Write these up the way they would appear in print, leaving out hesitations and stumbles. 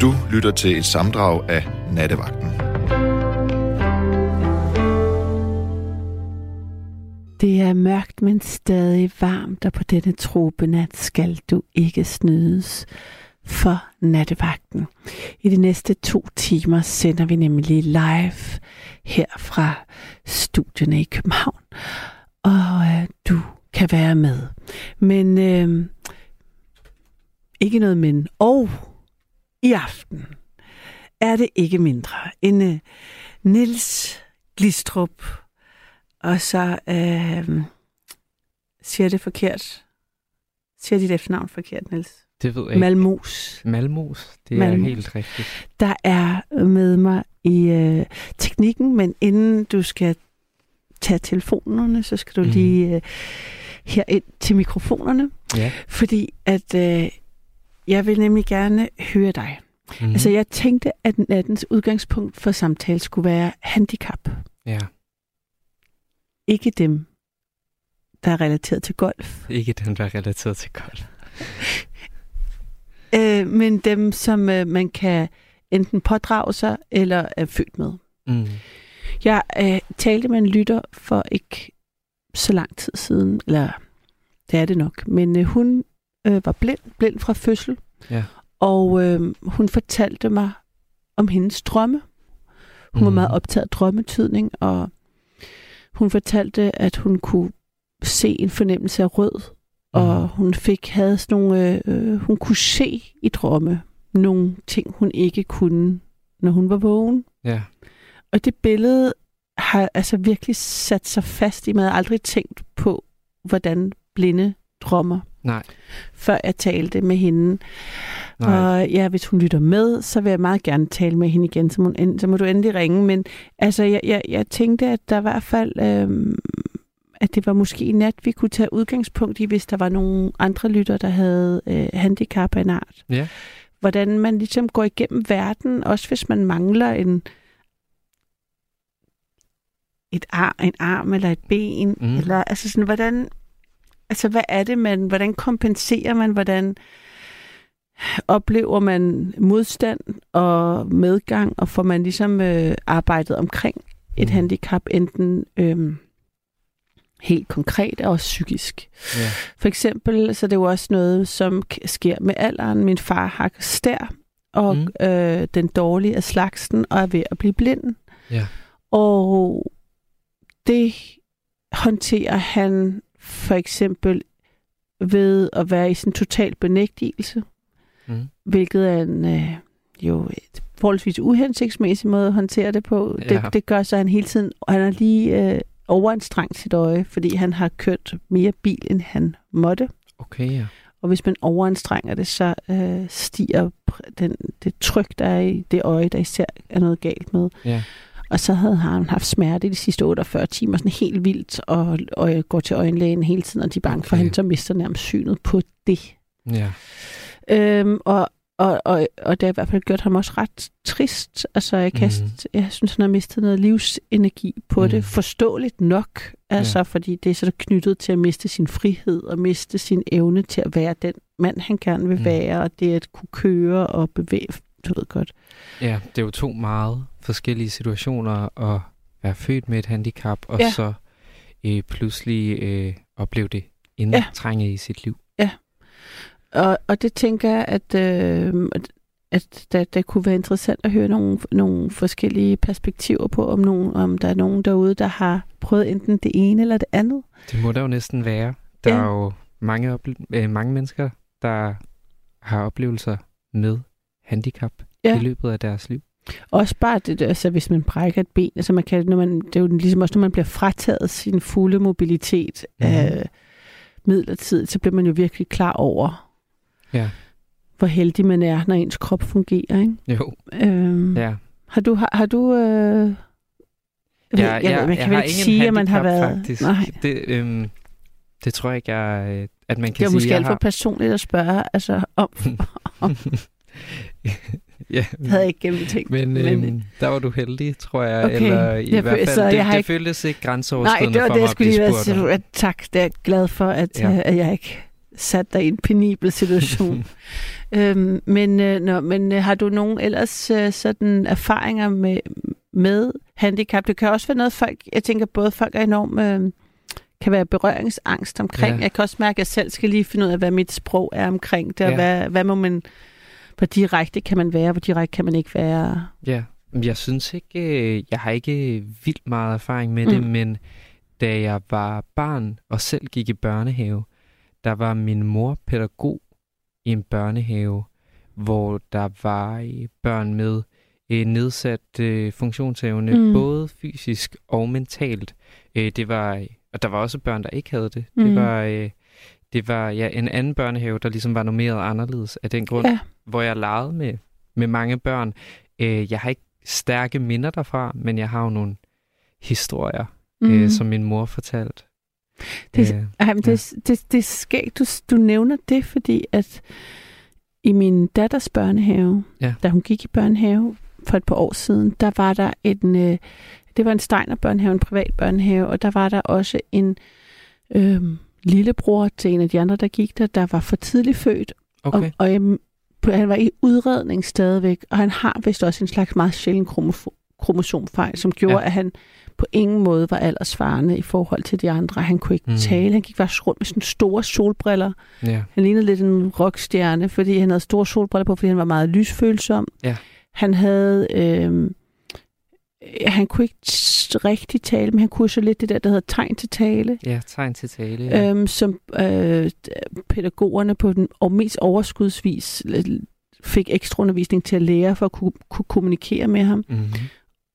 Du lytter til et sammendrag af Nattevagten. Det er mørkt, men stadig varmt, og på denne tropenat skal du ikke snydes for Nattevagten. I de næste 2 timer sender vi nemlig live her fra studierne i København, og du kan være med. Men ikke noget men. Og i aften er det ikke mindre end Niels Glistrup, og så siger det forkert. Siger dit efternavn forkert, Niels? Det ved jeg. Malmos, det er helt rigtigt. Der er med mig i teknikken, men inden du skal tage telefonerne, så skal du lige herind til mikrofonerne. Ja. Fordi at jeg vil nemlig gerne høre dig. Mm. Altså, jeg tænkte, at nattens udgangspunkt for samtale skulle være handicap. Ja. Ikke dem, der er relateret til golf. Ikke dem, der er relateret til golf. Men dem, som man kan enten pådrage sig, eller er født med. Mm. Jeg talte med en lytter for ikke så lang tid siden, eller det er det nok, men hun var blind fra fødsel, ja. Og hun fortalte mig om hendes drømme. Hun var meget optaget af drømmetydning, og hun fortalte, at hun kunne se en fornemmelse af rød, og hun havde sådan nogle, hun kunne se i drømme nogle ting, hun ikke kunne, når hun var vågen. Ja. Og det billede har altså virkelig sat sig fast i mig. Jeg havde aldrig tænkt på, hvordan blinde drømmer. Nej. Før jeg talte med hende. Nej. Og ja, hvis hun lytter med, så vil jeg meget gerne tale med hende igen, så må du endelig ringe. Men altså, jeg tænkte, at der var i hvert fald, at det var måske i nat, vi kunne tage udgangspunkt i, hvis der var nogle andre lytter, der havde handicap af en art. Ja. Hvordan man ligesom går igennem verden, også hvis man mangler en arm eller et ben, eller altså sådan, hvordan... Altså, hvad er det, man... Hvordan kompenserer man? Hvordan oplever man modstand og medgang? Og får man ligesom arbejdet omkring et handicap, enten helt konkret og psykisk? Yeah. For eksempel, så det er jo også noget, som sker med alderen. Min far har stær, og den dårlige af slagsen, og er ved at blive blind. Yeah. Og det håndterer han... For eksempel ved at være i sådan en total benægtelse, hvilket er en jo forholdsvis uhensigtsmæssig måde at håndtere det på. Ja. Det gør så han hele tiden, og han er lige overanstrengt sit øje, fordi han har kørt mere bil, end han måtte. Okay, ja. Og hvis man overanstrenger det, så stiger det tryk, der er i det øje, der især er noget galt med. Ja. Og så havde han haft smerte i de sidste 48 timer, sådan helt vildt, og går til øjenlægen hele tiden, og de er bange for, at han så mister nærmest synet på det. Ja. Og det har i hvert fald gjort ham også ret trist. Altså, jeg synes, han har mistet noget livsenergi på det. Forståeligt nok, altså, fordi det er så knyttet til at miste sin frihed, og miste sin evne til at være den mand, han gerne vil være, og det at kunne køre og bevæge. Du ved godt. Ja, det er jo 2 meget forskellige situationer at være født med et handicap, og så pludselig opleve det indtrænget i sit liv. Ja, og det tænker jeg, at det kunne være interessant at høre nogle forskellige perspektiver på, om der er nogen derude, der har prøvet enten det ene eller det andet. Det må der jo næsten være. Der er jo mange mennesker, der har oplevelser med handicap i løbet af deres liv. Også bare det, altså hvis man brækker et ben, altså man kan, det er jo ligesom også, når man bliver frataget sin fulde mobilitet af midlertidigt, så bliver man jo virkelig klar over, hvor heldig man er, når ens krop fungerer, ikke? Jo. Jeg har ingen handicap, at man har været... Faktisk. Nej. Det tror jeg ikke, at man kan sige, det er måske alt for personligt at spørge, altså om. Ja, havde ikke gennemtænkt. Men der var du heldig, tror jeg. Okay. Eller i hvert fald, det føltes ikke grænseoverskridende for mig at blive spurgt. Nej, det var det, jeg skulle lige være. Tak, det er jeg glad for, at jeg ikke sat dig i en penibel situation. Men har du nogen ellers sådan erfaringer med handicap? Det kan også være noget folk, jeg tænker både folk er enormt kan være berøringsangst omkring. Ja. Jeg kan også mærke, at jeg selv skal lige finde ud af, hvad mit sprog er omkring det, og hvad må man, hvor direkte kan man være, hvor direkte kan man ikke være. Ja, jeg synes ikke, jeg har ikke vildt meget erfaring med det, men da jeg var barn og selv gik i børnehave, der var min mor pædagog i en børnehave, hvor der var børn med nedsat funktionsevne, både fysisk og mentalt. Det var, og der var også børn, der ikke havde det. Det var en anden børnehave, der ligesom var normeret anderledes af den grund, hvor jeg legede med mange børn. Jeg har ikke stærke minder derfra, men jeg har jo nogle historier, som min mor fortalte. Det er skægt, du nævner det, fordi at i min datters børnehave, da hun gik i børnehave for et par år siden, der var der en Steiner-børnehave, en privat børnehave, og der var der også en lillebror til en af de andre, der gik der var for tidligt født, og han var i udredning stadigvæk, og han har vist også en slags meget sjælden kromosomfejl, som gjorde, at han på ingen måde var aldersvarende i forhold til de andre. Han kunne ikke tale. Han gik faktisk rundt med sådan store solbriller. Yeah. Han lignede lidt en rockstjerne, fordi han havde store solbriller på, fordi han var meget lysfølsom. Yeah. Han havde... han kunne ikke rigtig tale, men han kunne så lidt det der hedder tegn til tale. Ja, tegn til tale. Ja. Som pædagogerne på den mest overskudsvis fik ekstra undervisning til at lære for at kunne kommunikere med ham. Mm-hmm.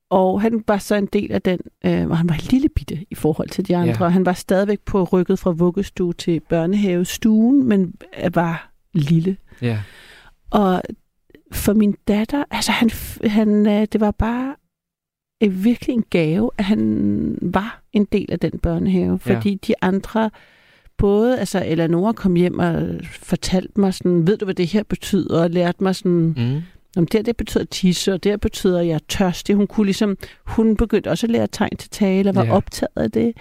Og han var så en del af den, og han var en lille bitte i forhold til de andre. Ja. Han var stadigvæk på rykket fra vuggestue til børnehavestuen, men var lille. Ja. Og for min datter, altså han det var bare virkelig en gave, at han var en del af den børnehave, fordi de andre både, altså Eleonora kom hjem og fortalte mig sådan, ved du hvad det her betyder, og lærte mig sådan, om det betyder tisse, og det betyder at jeg er tørstig. Hun kunne ligesom, hun begyndte også at lære tegn til tale, og var optaget af det,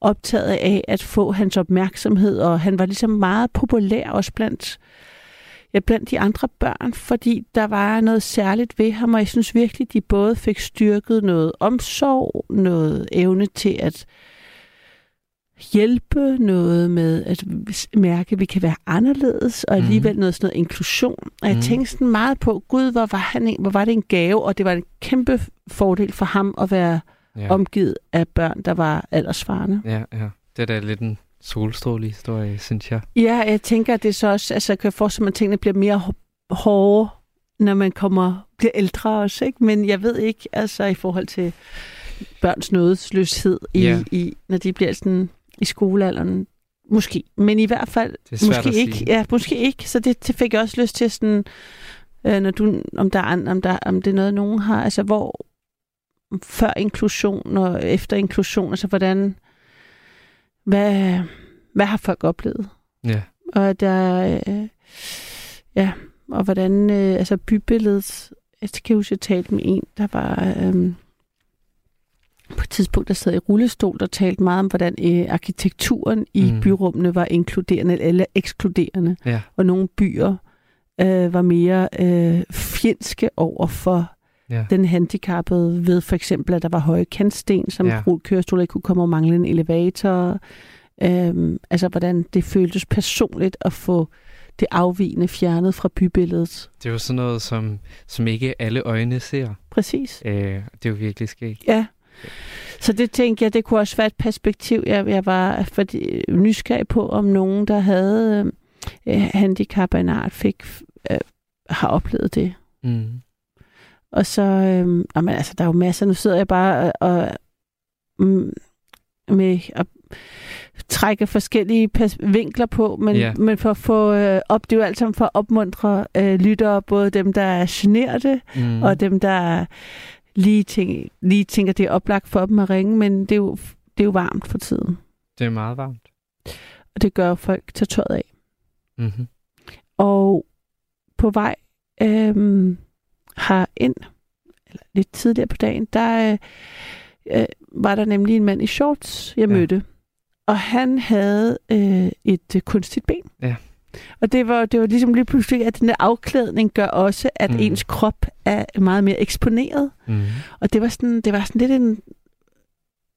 optaget af at få hans opmærksomhed, og han var ligesom meget populær også blandt de andre børn, fordi der var noget særligt ved ham, og jeg synes virkelig, de både fik styrket noget omsorg, noget evne til at hjælpe, noget med at mærke, at vi kan være anderledes, og alligevel noget sådan noget inklusion. Og jeg tænkte sådan meget på, gud, hvor var det en gave, og det var en kæmpe fordel for ham at være omgivet af børn, der var aldersvarende. Ja. Det er da lidt en solstrålig historie, synes jeg. Ja, jeg tænker, at det så også, altså jeg kan forestille mig, at tingene bliver mere hårde, når man bliver ældre også, ikke? Men jeg ved ikke, altså i forhold til børns nådesløshed, når de bliver sådan i skolealderen, måske. Men i hvert fald, måske ikke. Ja, måske ikke, så det fik jeg også lyst til sådan, om det er noget, nogen har, altså hvor før inklusion og efter inklusion, altså hvordan... Hvad har folk oplevet? Ja. Og der, og hvordan, altså bybilledet, jeg kan huske, jeg talte med en, der var på et tidspunkt, der sad i rullestol, der talte meget om, hvordan arkitekturen i byrummene var inkluderende eller ekskluderende. Ja. Og nogle byer var mere fjendske over for den handicappede, ved for eksempel, at der var høje kantsten, som kørestoler ikke kunne komme og mangle en elevator. Altså, hvordan det føltes personligt at få det afvigende fjernet fra bybilledet. Det er jo sådan noget, som ikke alle øjne ser. Præcis. Det er jo virkelig skægt. Ja. Så det tænkte jeg, det kunne også være et perspektiv. Jeg var nysgerrig på, om nogen, der havde handicap af en art, har oplevet det. Mhm. Og så, altså der er jo masser, nu sidder jeg bare og trækker forskellige vinkler på, men for at få op, det er jo alt sammen for at opmuntre lyttere, både dem, der er generte, og dem, der lige tænker, det er oplagt for dem at ringe, men det er jo varmt for tiden. Det er meget varmt. Og det gør folk tager tøjet af. Mm-hmm. Og på vej... herind, eller lidt tidligere på dagen, der var der nemlig en mand i shorts, jeg mødte. Og han havde et kunstigt ben. Ja. Og det var ligesom lige pludselig, at den afklædning gør også, at ens krop er meget mere eksponeret. Mm. Og det var sådan lidt en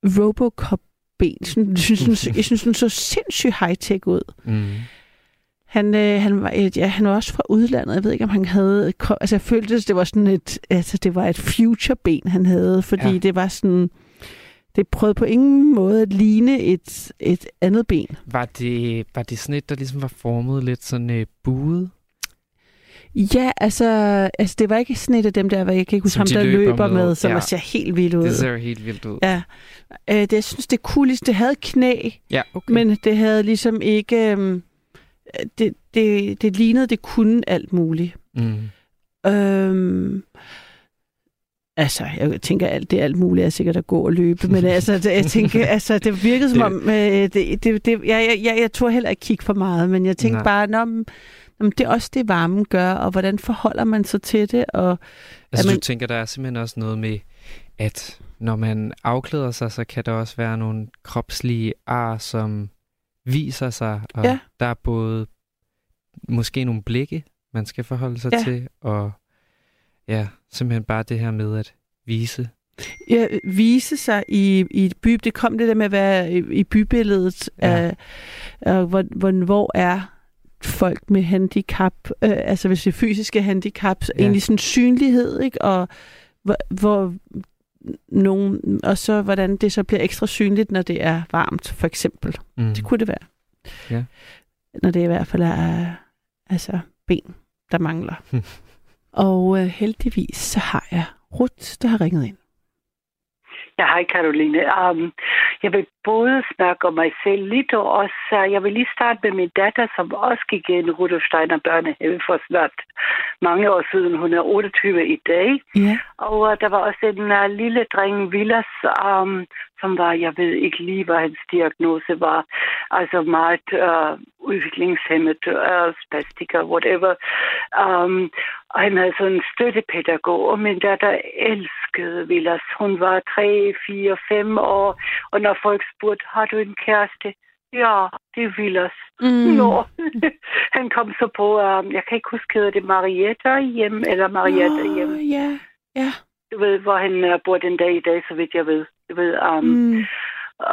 Robocop-ben. Jeg synes, den så sindssygt high-tech ud. Mm. Han var også fra udlandet. Jeg ved ikke, om han havde... Altså, jeg følte, at det var sådan et... Altså, det var et future-ben, han havde. Fordi det var sådan... Det prøvede på ingen måde at ligne et andet ben. Var det sådan et, der ligesom var formet lidt sådan buet? Ja, altså det var ikke sådan et af dem der, hvor jeg kan ikke huske ham, der løber med, som ser helt vildt ud. Det ser helt vildt ud. Ja. Det, jeg synes, det cooleste, det havde knæ, ja, okay. Men det havde ligesom ikke... Det lignede, det kunne alt muligt. Mm. Altså, jeg tænker, alt muligt er sikkert at gå og løbe, men jeg tænker, det virkede som om... Jeg tror heller ikke kigge for meget, men jeg tænkte bare, det er også det, varmen gør, og hvordan forholder man sig til det? Og, altså, du tænker, der er simpelthen også noget med, at når man afklæder sig, så kan der også være nogle kropslige ar, som viser sig, og der er både måske nogle blikke, man skal forholde sig til, og... Ja, simpelthen bare det her med at vise. Ja, vise sig i et by. Det kom det der med at være i bybilledet. Ja. Hvor er folk med handicap, altså hvis det er fysiske handicaps, egentlig sådan synlighed, ikke? Og hvor nogen, og så hvordan det så bliver ekstra synligt, når det er varmt, for eksempel. Mm. Det kunne det være. Ja. Når det i hvert fald er altså ben, der mangler. Og heldigvis, så har jeg Ruth, der har ringet ind. Ja, hej Caroline. Jeg vil både snakke om mig selv lidt, og også, jeg vil lige starte med min datter, som også gik i Rudolf Steiner-børnehave for snart mange år siden. Hun er 28 i dag. Yeah. Og der var også en lille dreng, Villas, som var, jeg ved ikke lige, hvad hans diagnose var, altså meget udviklingshemmet, spastiker, whatever. Og han havde sådan en støttepædagog, og min datter elskede Villas. Hun var 3, 4, 5 år, og når folk spurgte, har du en kæreste? Ja, det er Villas. Mm. Nå. Han kom så på, jeg kan ikke huske, hedder det Marietta hjem. Ja. Du ved, hvor han bor den dag i dag, så vidt jeg ved. Du ved,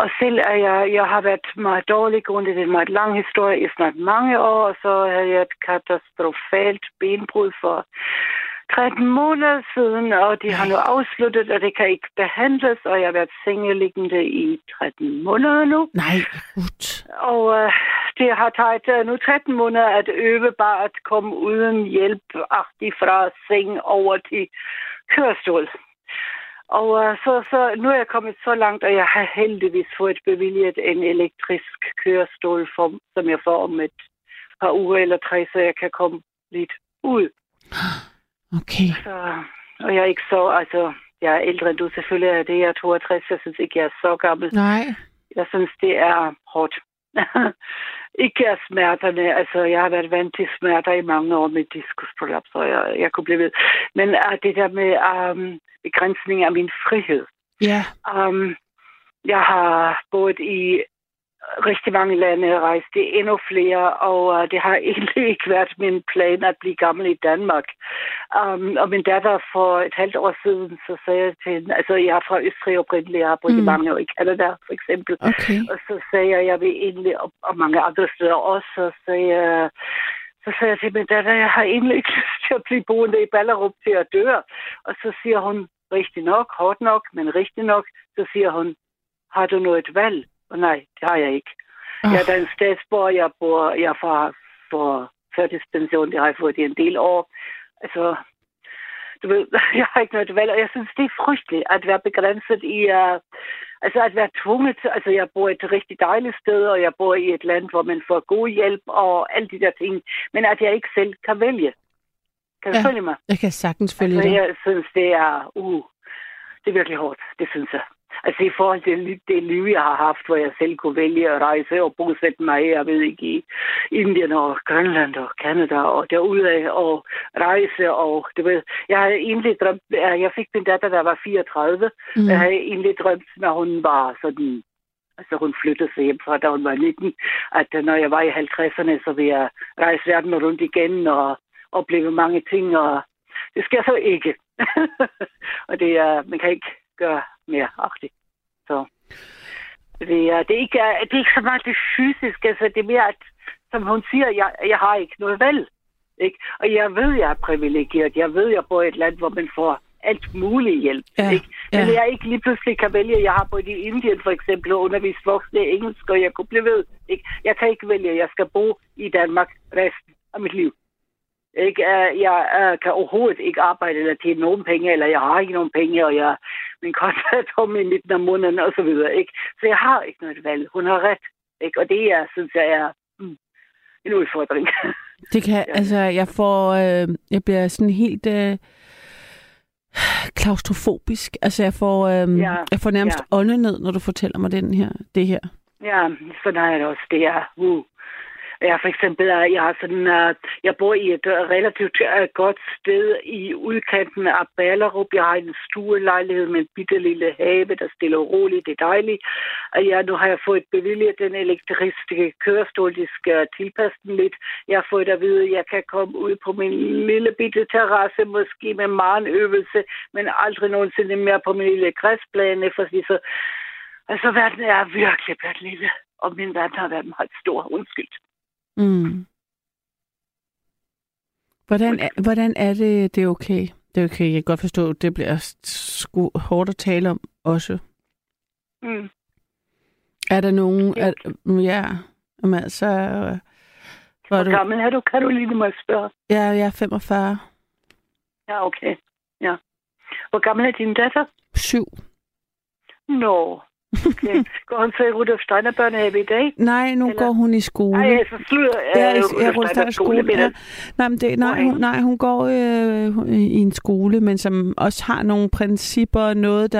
Og selv er jeg har været meget dårlig grundet en meget lang historie i snart mange år, og så havde jeg et katastrofalt benbrud for 13 måneder siden, og de har nu afsluttet, og det kan ikke behandles, og jeg har været sengeliggende i 13 måneder nu. Nej, godt. Og det har taget nu 13 måneder at øve bare at komme uden hjælp fra seng over til kørestol. Og så nu er jeg kommet så langt, og jeg har heldigvis fået bevilget en elektrisk kørestol, som jeg får om et par uger eller 3, så jeg kan komme lidt ud. Okay. Så, og jeg er ikke så, altså, jeg er ældre end du selvfølgelig, er det, jeg er 62, jeg synes ikke, jeg er så gammel. Nej. Jeg synes, det er hårdt. Ikke af smerterne, altså jeg har været vant til smerter i mange år med diskusprolaps, og jeg kunne blive ved. Men det der med begrænsning af min frihed. Ja. Yeah. Jeg har boet i rigtig mange lande, rejst i endnu flere, og det har egentlig ikke været min plan at blive gammel i Danmark. Og min datter for et halvt år siden, så sagde jeg til hende, altså jeg er fra Østrig oprindeligt, jeg har boet i mange år i Canada for eksempel. Okay. Og så sagde jeg vil egentlig, og mange andre steder også, så sagde jeg til min datter, jeg har egentlig ikke lyst til at blive boende i Ballerup til at dø. Og så siger hun, rigtig nok, hårdt nok, men rigtig nok, så siger hun, har du noget valg? Og nej, det har jeg ikke. Jeg er dansk statsborger, jeg er for førtidspension, det har jeg fået i en del år. Altså, du ved, jeg har ikke noget valg, og jeg synes, det er frygteligt at være begrænset i, altså at være tvunget til, altså jeg bor et rigtig dejligt sted, og jeg bor i et land, hvor man får god hjælp og alle de der ting, men at jeg ikke selv kan vælge. Kan du følge mig? Jeg kan sagtens følge dig. Altså, jeg synes, det er, det er virkelig hårdt, det synes jeg. Altså i forhold til det liv, jeg har haft, hvor jeg selv kunne vælge at rejse og bosætte mig, jeg ved ikke, i Indien og Grønland og Canada og derude og rejse og du ved, jeg havde egentlig drømt, jeg fik min datter, der var 34, jeg havde egentlig drømt, når hun var sådan Altså hun flyttede sig hjem fra, da hun var 19, at når jeg var i 50'erne, så ville jeg rejse verden rundt igen og opleve mange ting, og det sker så ikke. Og det er, man kan ikke gøre mere agtigt. Så det er ikke så meget det fysiske, altså det er mere, at, som hun siger, jeg har ikke noget valg. Ikke? Og jeg ved, jeg er privilegeret. Jeg ved, jeg bor i et land, hvor man får alt muligt hjælp. Ja, ikke? Men ja. Jeg ikke lige pludselig kan vælge. Jeg har boet i Indien for eksempel og undervist voksne engelsk, og jeg kunne blive ved. Ikke? Jeg kan ikke vælge. Jeg skal bo i Danmark resten af mit liv. Ikke? Jeg kan overhovedet ikke arbejde eller tjene nogen penge, eller jeg har ikke nogen penge, og min konto er tom i midten af måneden og så videre. Ikke? Så jeg har ikke noget valg. Hun har ret. Ikke? Og det, jeg synes, jeg er en udfordring. Det kan, ja. Altså, jeg bliver sådan helt klaustrofobisk. Altså, jeg får nærmest åndenød, når du fortæller mig det her. Ja, sådan har jeg det også. Det er, Ja, for eksempel, jeg bor i et relativt godt sted i udkanten af Ballerup. Jeg har en stuelejlighed med en bitte lille have, der stille og roligt. Det er dejligt. Ja, nu har jeg fået bevilget den elektriske kørestol, de skal tilpasse den lidt. Jeg har fået at vide, at jeg kan komme ud på min lille bitte terrasse, måske med marenøvelse, men aldrig nogensinde mere på min lille græsplæne. Altså, verden er virkelig blevet lille, og min verden har været meget stor. Undskyld. Mm. Hvordan er det? Det er okay. Det er okay. Jeg kan godt forstå, det bliver sgu hårdt at tale om også. Mm. Er der nogen? Ja. Jamen, altså, hvor gammel er du? Kan du lige mig spørge? Ja, jeg er 45. Ja, okay. Ja. Hvor gammel er din datter? 7. Nå. Okay. Går hun så i Rudolf Steiner-børnehave i dag? Nej, nu eller? Går hun i skole. Nej, så slutter Rudolf Steiner-skole. Ja. Hun går i en skole, men som også har nogle principper og noget,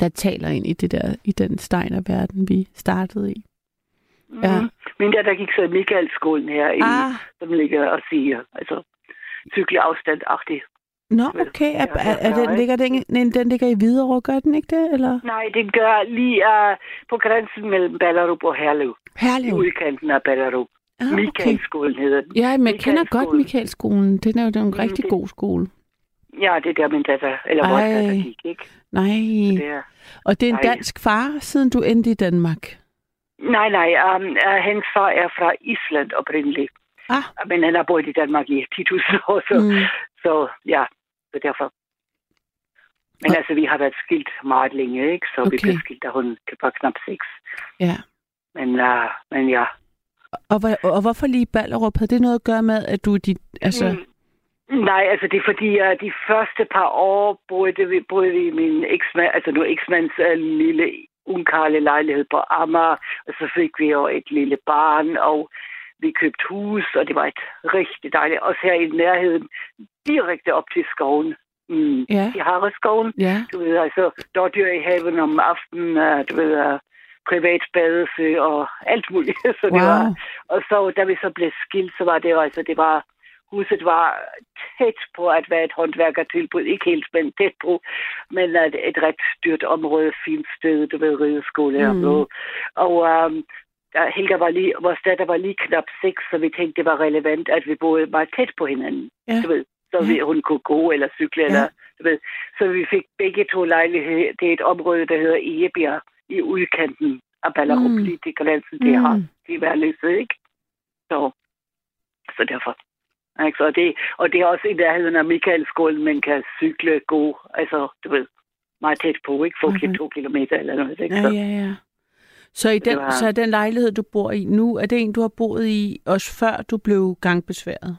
der taler ind i det der, i den Steiner-verden, vi startede i. Ja. Mm-hmm. Men der gik så i Michael Skolen her, som ligger og siger, altså cykelafstand-agtigt. Nå, okay. Den ligger i Hvidovre, gør den ikke det? Eller? Nej, den gør lige på grænsen mellem Ballerup og Herlev. I udkanten af Ballerup. Okay. Michael Skolen hedder den. Ja, men jeg kender godt Michael Skolen. Den er jo en rigtig god skole. Ja, det er der min datter, eller vores datter gik, ikke? Nej. Og det er en dansk far, siden du endte i Danmark? Nej. Hendes far er fra Island oprindeligt. Men han har boet i Danmark i 10.000 år, så ja. Så derfor. Men altså, vi har været skilt meget længe, ikke? Så okay. Vi blev skilt, da hun var knap 6. Ja. Men ja. Og hvorfor lige Ballerup? Havde det noget at gøre med, at du... Nej, altså det er fordi, de første par år boede vi i min eksmand, altså nu eksmands lille unkarle lejlighed på Amager. Og så fik vi jo et lille barn, og vi købte hus, og det var et rigtig dejligt. Også her i nærheden, direkte op til skoven. Mm. Yeah. I Harre Skoven. Yeah. Du ved, altså, der dyr i haven om aftenen, du ved, privat badesø og alt muligt. Så det var, og så, da vi så blev skilt, så var det altså, huset var tæt på at være et håndværkertilbud. Ikke helt, men tæt på. Men et ret dyrt område, fint sted, du ved, rideskole og Helga var lige, vores datter var lige knap 6, så vi tænkte, det var relevant, at vi boede meget tæt på hinanden. Ja. Du ved, så hun kunne gå eller cykle. Ja. Eller, du ved. Så vi fik begge to lejlighed. Det er et område, der hedder Egebjerg i udkanten af Ballerup. Lige til grænsen, det har de værløse, ikke? Så derfor. Altså, og det er også i nærheden af Michael Skolen, man kan cykle, gå, altså, du ved, meget tæt på, ikke? 2 kilometer eller noget, ikke? Ja. Så den lejlighed, du bor i nu, er det en, du har boet i, også før du blev gangbesværet?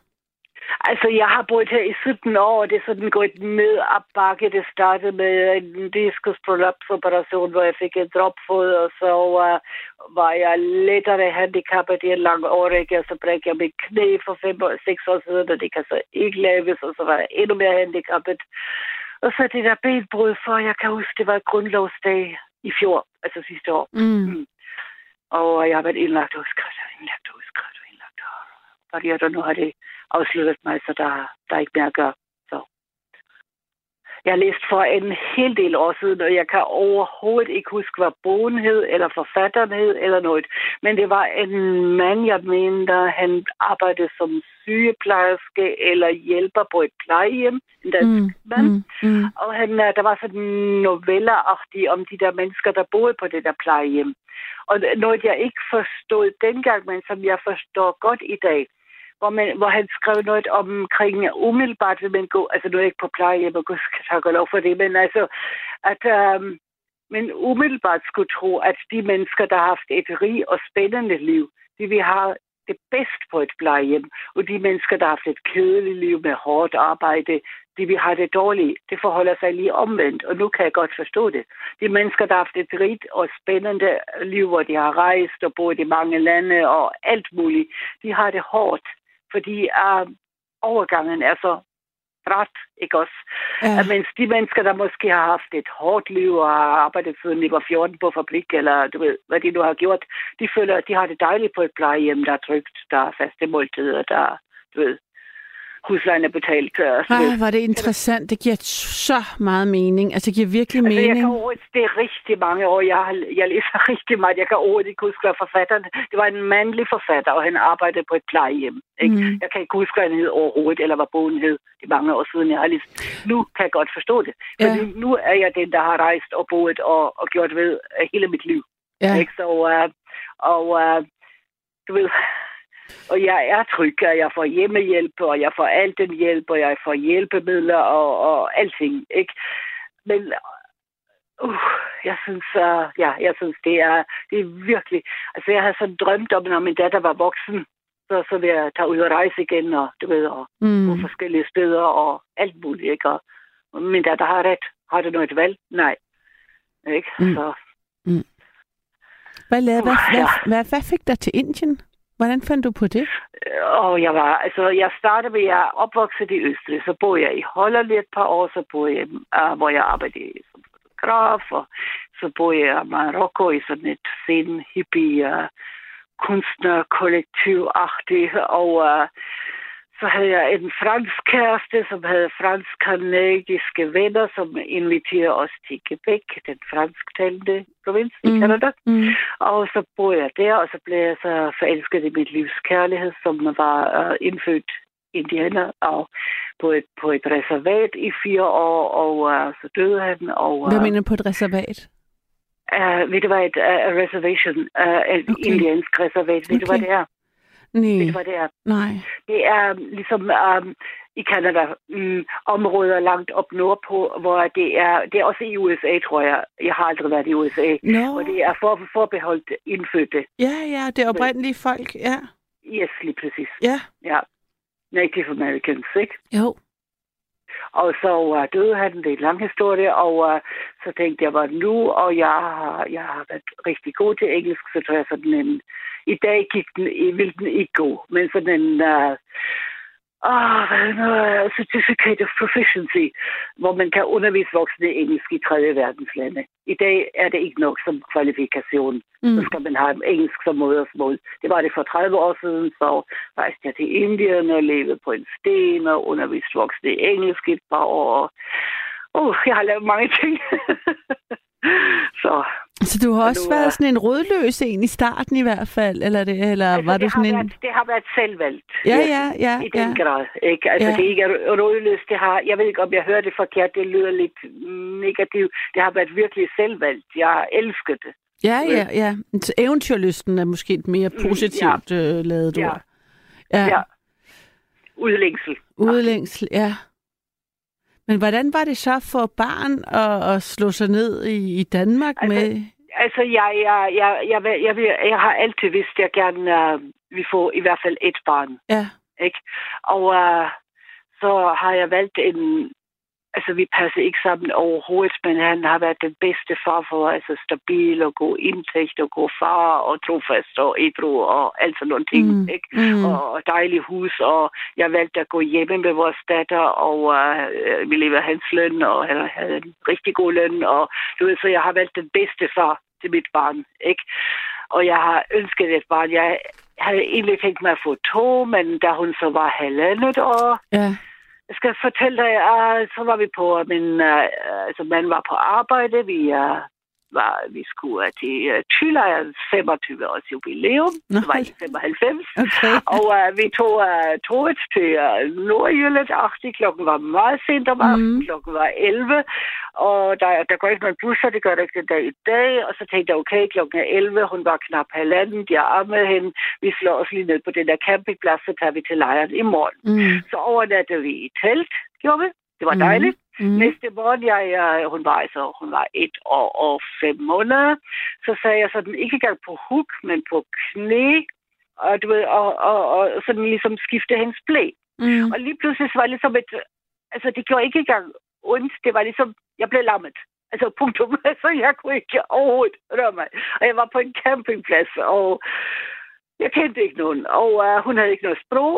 Altså, jeg har boet her i 17 år, og det er sådan gået ned ad bakke. Det startede med en diskusprolapsoperation, hvor jeg fik en dropfod, og så var jeg lettere handicappet i en lang årrække, og så brækkede jeg mit knæ for 5-6 år siden, og det kan så ikke laves, og så var jeg endnu mere handicappet. Og så det der benbrud, for jeg kan huske, det var grundlovsdag i fjor, altså sidste år. Og jeg har været indlagt hos og nu har det afsluttet mig, så der er ikke mere at gøre. Så. Jeg læste for en hel del år siden, og jeg kan overhovedet ikke huske, hvad bogen hed, eller forfatteren hed, eller noget. Men det var en mand, jeg mener, han arbejdede som sygeplejerske eller hjælper på et plejehjem, en dansk mand. Og han, der var sådan novelleragtig om de der mennesker, der boede på det der plejehjem. Og noget, jeg ikke forstod dengang, men som jeg forstår godt i dag, hvor han skrev noget omkring umiddelbart, vil man gå, altså nu er jeg ikke på plejehjem, og tak og lov for det, men altså, at man umiddelbart skulle tro, at de mennesker, der har haft et rig og spændende liv, de vil have det bedst på et plejehjem, og de mennesker, der har haft et kedeligt liv med hårdt arbejde, de vil have det dårligt. Det forholder sig lige omvendt, og nu kan jeg godt forstå det. De mennesker, der har haft et rigt og spændende liv, hvor de har rejst og boet i mange lande og alt muligt, de har det hårdt. Fordi overgangen er så brat, ikke også? Ja. Mens de mennesker, der måske har haft et hårdt liv og har arbejdet siden de var 14 på fabrik, eller du ved, hvad de nu har gjort, de føler, at de har det dejligt på et plejehjem, der er trygt, der er faste måltider, der du ved, huslejen er betalt. Ej, var det interessant. Det giver så meget mening. Altså, det giver virkelig mening. Altså, jeg kan det er rigtig mange år. Jeg læser rigtig meget. Jeg kan ikke huske, hvad forfatteren... Det var en mandlig forfatter, og han arbejdede på et plejehjem. Ikke? Mm. Jeg kan ikke huske, hvad han hed overhovedet, eller hvad bogen hed. Det er mange år siden, jeg har læst. Nu kan jeg godt forstå det. Men nu er jeg den, der har rejst og boet og gjort ved hele mit liv. Yeah. Ikke? Så, du ved... Og jeg er tryg, og jeg får hjemmehjælp, og jeg får alt den hjælp, og jeg får hjælpemidler og alting, ikke? Men jeg synes, det er virkelig... Altså, jeg havde sådan drømt om, når min datter var voksen, så ville jeg tage ud og rejse igen, og du ved, og på forskellige steder, og alt muligt, ikke? Og min datter har ret. Har det noget valg? Nej. Ikke? Så... Mm. Hvad fik dig til Indien? Hvordan fandt du på det? Jeg startede med, jeg er opvokset i Østrig. Så boede jeg i Holland i et par år, så boede jeg, hvor jeg arbejdede som fotograf, og så boede jeg i Marokko i sådan et sen hippie kunstnerkollektiv-agtigt, og så havde jeg en fransk kæreste, som havde fransk-kanadiske venner, som inviterede os til Quebec, den fransktalende provins i Canada. Og så boede jeg der, og så blev jeg så forelsket i mit livs kærlighed, som var indfødt indianer, og på et reservat i 4 år, og så døde han. Og, hvad mener du på et reservat? Ved du hvad, et reservation, et indiansk reservat, ved du hvad det er? Nej. Det var det. Nej. Det er ligesom i Canada områder langt op nordpå, hvor det er også i USA, tror jeg. Jeg har aldrig været i USA, og det er forbeholdt indfødte. Ja, ja, det er oprindelige folk, ja. Yes, lige præcis. Ja. Ja. Native Americans, ikke? Jo. Og så døde han, det er en lang historie, og så tænkte jeg, var nu, og jeg har været rigtig god til engelsk, så tror jeg sådan en... I dag gik den ikke gå, men sådan en certificate of proficiency, hvor man kan undervise voksne i engelsk i 3. verdenslande. I dag er det ikke nok som kvalifikation. Så skal man have engelsk som modersmål. Det var det for 30 år siden, så rejste jeg til Indien og levede på en sten og underviste voksne i engelsk i et par år. Jeg har lavet mange ting. Så du har også været sådan en rødløs en i starten i hvert fald, eller var du sådan en... Det har været selvvalgt. Ja. I den grad, ikke? Altså, det ikke er rødløs, det har... Jeg ved ikke, om jeg hører det forkert, det lyder lidt negativt. Det har været virkelig selvvalgt. Jeg har elsket det. Ja. Eventyrlysten er måske et mere positivt ladet ord. Ja. Udlængsel. Udlængsel, ja. Men hvordan var det så for barn at slå sig ned i Danmark med? Altså, jeg har altid vidst, at jeg gerne vil få i hvert fald et barn. Ja. Ikke? Og så har jeg valgt en... Altså, vi passer ikke sammen overhovedet, men han har været den bedste far for os. Altså, stabil og god indtægt og god far og trofast og ædru og alt sådan nogle ting, ikke? Og dejlig hus, og jeg valgte at gå hjemme med vores datter, og vi lever hans løn, og han havde en rigtig god løn, og du ved, så jeg har valgt den bedste far til mit barn, ikke? Og jeg har ønsket et barn. Jeg havde egentlig tænkt mig at få 2, men da hun så var 1,5 år... Jeg skal fortælle dig, så var vi på, min mand var på arbejde. Vi skulle til Chile 25 års jubilæum. Det var i 95. Okay. Og vi tog toget til Nordjylland. Klokken var meget sent om aftenen. Klokken var 11. Og der går ikke nogen busser. Det gør der ikke den dag i dag. Og så tænkte jeg, okay, klokken er 11. Hun var knap halvanden. Jeg ammede hende. Vi slår os lige ned på den der campingplads. Så tager vi til lejren i morgen. Så overnattede vi i telt. Gjorde vi? Det var dejligt. Næste morgen, hun var 1 år og 5 måneder, så sagde jeg sådan, ikke gang på huk, men på knæ, og, du ved, og sådan ligesom skifte hendes blæ. Og lige pludselig var det ligesom det gjorde ikke engang ondt, det var ligesom, jeg blev lammet. Altså punktum, så jeg kunne ikke overhovedet røre mig. Og jeg var på en campingplads, og jeg kendte ikke nogen, og hun havde ikke noget sprog,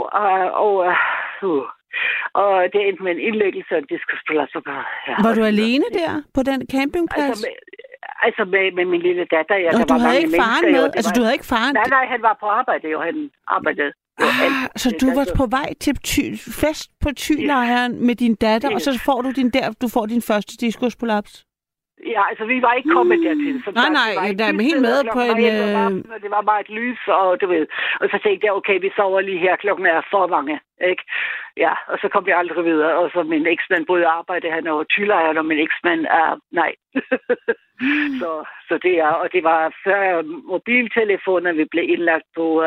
og det endte med en indlæggelse, og det skulle spille så bare. Var du alene der på den campingplads? Altså med min lille datter. Ja, der du var havde mange ikke faren med? Altså du havde ikke faren? Nej, han var på arbejde jo. Han arbejdede. Så du var på vej til fest på Thylejren med din datter, og så får du din første diskusprolaps? Ja, altså vi var ikke kommet dertil. Som nej, der er helt med på en... Det var bare et lys, og du ved. Og så tænkte jeg, okay, vi sover lige her, klokken er for mange, ikke? Ja, og så kom vi aldrig videre. Og så min eksmand både arbejde, han er tylejeren, og min eksmand er... Nej. Så det er... Og det var før mobiltelefoner, vi blev indlagt på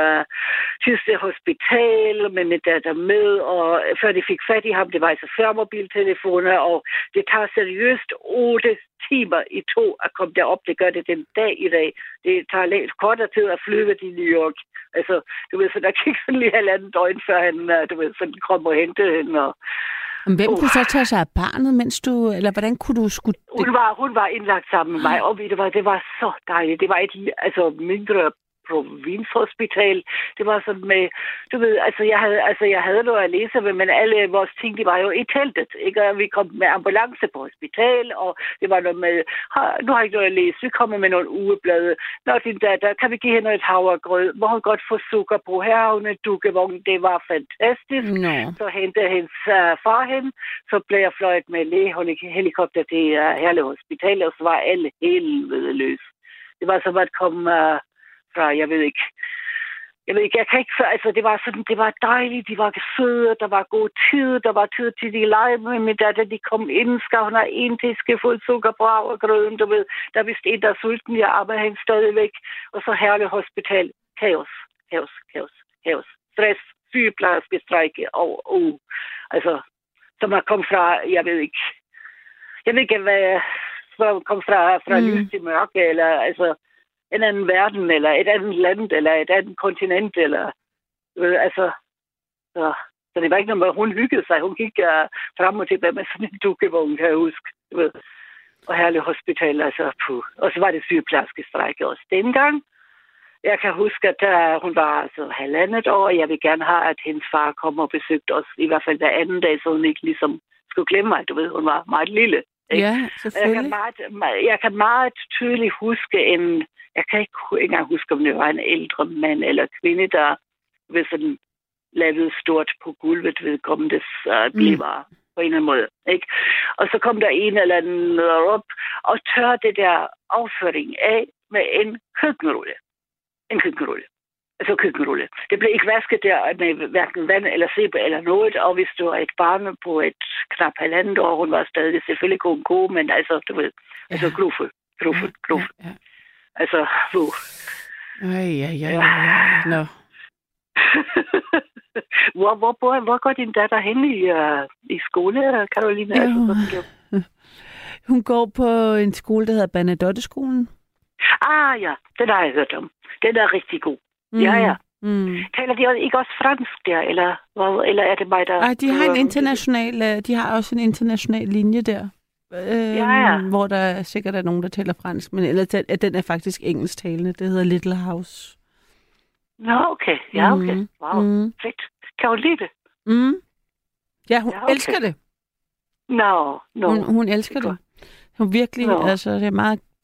Tyste Hospital, med min datter med, og før de fik fat i ham, det var altså før mobiltelefoner, og det tager seriøst 8 timer i tog at komme derop. Det gør det den dag i dag. Det tager lidt kortere tid at flyve til New York. Altså, du ved, så der gik sådan lige 1,5 døgn, før han kom og hentede hende. Og... Hvem kunne så tage sig af barnet, mens du... Eller hvordan kunne du... Hun var indlagt sammen med mig, og det var så dejligt. Det var et mindre provinshospital. Det var sådan med... Du ved, jeg havde noget at læse med, men alle vores ting, de var jo i teltet, ikke? Og vi kom med ambulance på hospital, og det var noget med... Nu har jeg ikke noget at læse. Vi kommer med nogle ugeblade. Nå, din datter, kan vi give hende noget havregrød? Må hun godt få sukker på? Her har hun en dukkevogn. Det var fantastisk. No. Så hentede hendes far hen. Så blev jeg fløjet med lægehelikopter til Herlev Hospital, og så var alle helvede løs. Det var som at komme... Jeg kan ikke... Det var dejligt, de var søde, der var god tid, til de lege med min datter, de kom inden, skal hun have en teskefuld sukkerbrød og grøden, du ved. Der vidste en, der er sulten, jeg arbejder hende stadigvæk. Og så Herlev Hospital. Kaos. Stress, sygeplejerske, strejke og... som har kommet fra... Jeg ved ikke, hvad... Som kom fra lys til mørke, eller... en anden verden, eller et andet land, eller et andet kontinent, eller... Så det var ikke noget med, hun hyggede sig. Hun gik frem og tilbage med sådan en dukkevogn, kan jeg huske. Og Herlev Hospital, puh. Og så var det sygeplejerskestrejke også dengang. Jeg kan huske, at hun var 1,5 år, og jeg vil gerne have, at hendes far kom og besøgte os, i hvert fald hver anden dag, så hun ikke ligesom skulle glemme mig. Du ved, hun var meget lille. Ja, selvfølgelig. Jeg kan meget tydeligt huske en... Jeg kan ikke engang huske, om det var en ældre mand eller kvinde, der ved sådan lavede stort på gulvet vedkommende bliver på en eller anden måde. Ikke? Og så kom der en eller anden op og tørrede det der afføring af med en køkkenrulle. Køkkenrulle. Det blev ikke vasket der med hverken vand eller sæbe eller noget, og hvis du var et barn på et knap 1,5 år, hun var stadig selvfølgelig god, men du ved, gluffe. Ja. Nå. Hvor går din datter hen i skole, eller Caroline? Ja, hun går på en skole, der hedder Bernadotteskolen. Ah ja, den har jeg hørt om. Den er rigtig god. Ja. Taler de ikke også fransk der, eller er det mig, der... Nej, de har en international linje der. Hvor der sikkert er nogen, der taler fransk, men ellers den er faktisk engelsktalende. Det hedder Little House. Okay. Wow. Fedt. Kan hun lide det? Ja, hun elsker det. No. Hun elsker det. Hun virkelig,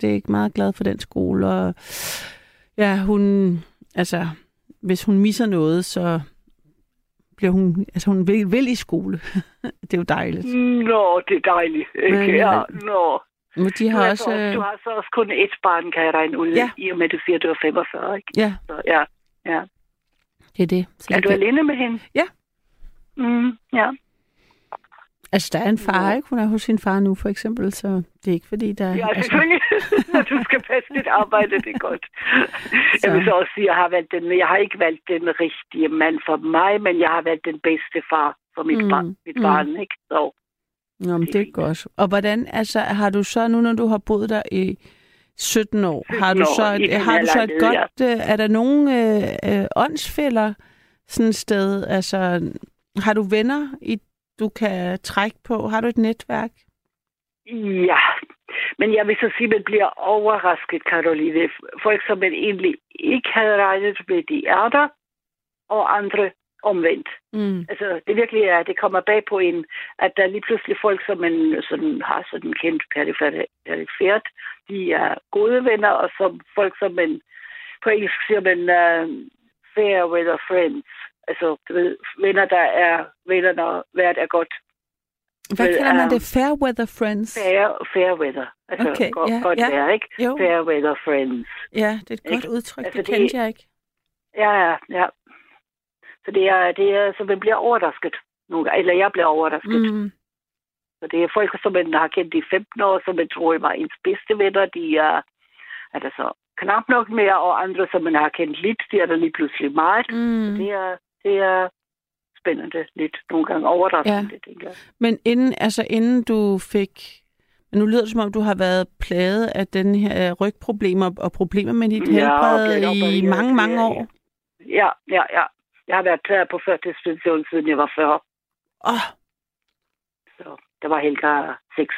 det er meget glad for den skole. Og hun, hvis hun misser noget, så bliver hun, altså hun vil i skole. Det er jo dejligt. Nå, det er dejligt. Ikke? Ja, nå. Men de har også... Du har så også kun ét barn, kan jeg regne ud, ja. I og med, at du siger, at du var 45, ikke? Ja. Så, ja, ja. Det er det. Så er du alene med hende? Ja. Mm, ja. Altså, der er en far, ikke? Hun er hos sin far nu, for eksempel, så det er ikke, fordi der... Ja, selvfølgelig. Altså... Når du skal passe dit arbejde, det er godt. Så. Jeg vil så også sige, at jeg har ikke valgt den rigtige mand for mig, men jeg har valgt den bedste far for mit barn, ikke? Så... Nå, men det er godt. Og hvordan, altså, har du så nu, når du har boet der i 17 år, har du så et godt... Er der nogen åndsfælder sådan et sted? Altså, har du venner du kan trække på? Har du et netværk? Ja, men jeg vil så sige, at man bliver overrasket, Caroline. Folk, som man egentlig ikke havde regnet med, de er der, og andre omvendt. Mm. Altså, det virkelig er, det kommer bag på en, at der er lige pludselig folk, som man sådan, har sådan kendt perifert, de er gode venner, og som folk, som man på engelsk siger, man fair weather friends. Altså, du ved, venner, der er venner, når vejret er godt. Hvad kalder man det? Fair weather friends? Fair weather. Altså, okay, godt yeah, vejr, ikke? Jo. Fair weather friends. Ja, det er et godt udtryk, altså, det kendte jeg ikke. Ja. Så det er så man bliver overrasket. Eller jeg bliver overrasket. Mm. Så det er folk, som man har kendt i 15 år, som man tror var ens bedste venner, de er der så knap nok mere, og andre, som man har kendt lidt, de er der lige pludselig meget. Mm. Så det er spændende lidt, nogle gange overraskende, ja. Tænker jeg. Men inden du fik... Nu lyder det, som om du har været plaget af den her rygproblemer og problemer med dit helbred i mange år. Ja. Jeg har været plaget på førtidspension, siden jeg var 40. Så der var Helga 6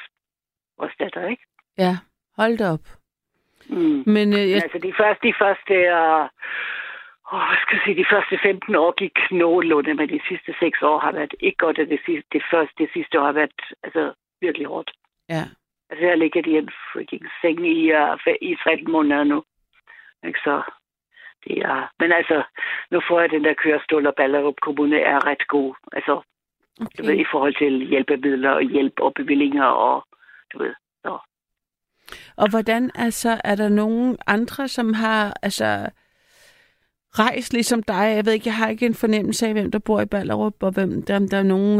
års datter, ikke? Ja, hold da op. Mm. Men altså, de første de første 15 år gik nogenlunde, men de sidste 6 år har været ikke godt, og det sidste år har været altså, virkelig hårdt. Ja. Altså, jeg ligger i en freaking seng i 13 måneder nu. Ikke så? Ja, men altså, nu får jeg den der kørestol, og Ballerup Kommune er ret god. Altså, okay. Du ved, i forhold til hjælpemidler og hjælp og bevillinger og, du ved, så. Og hvordan, altså, er der nogen andre, som har, altså, rejst ligesom dig? Jeg ved ikke, jeg har ikke en fornemmelse af, hvem der bor i Ballerup, og hvem der er nogen,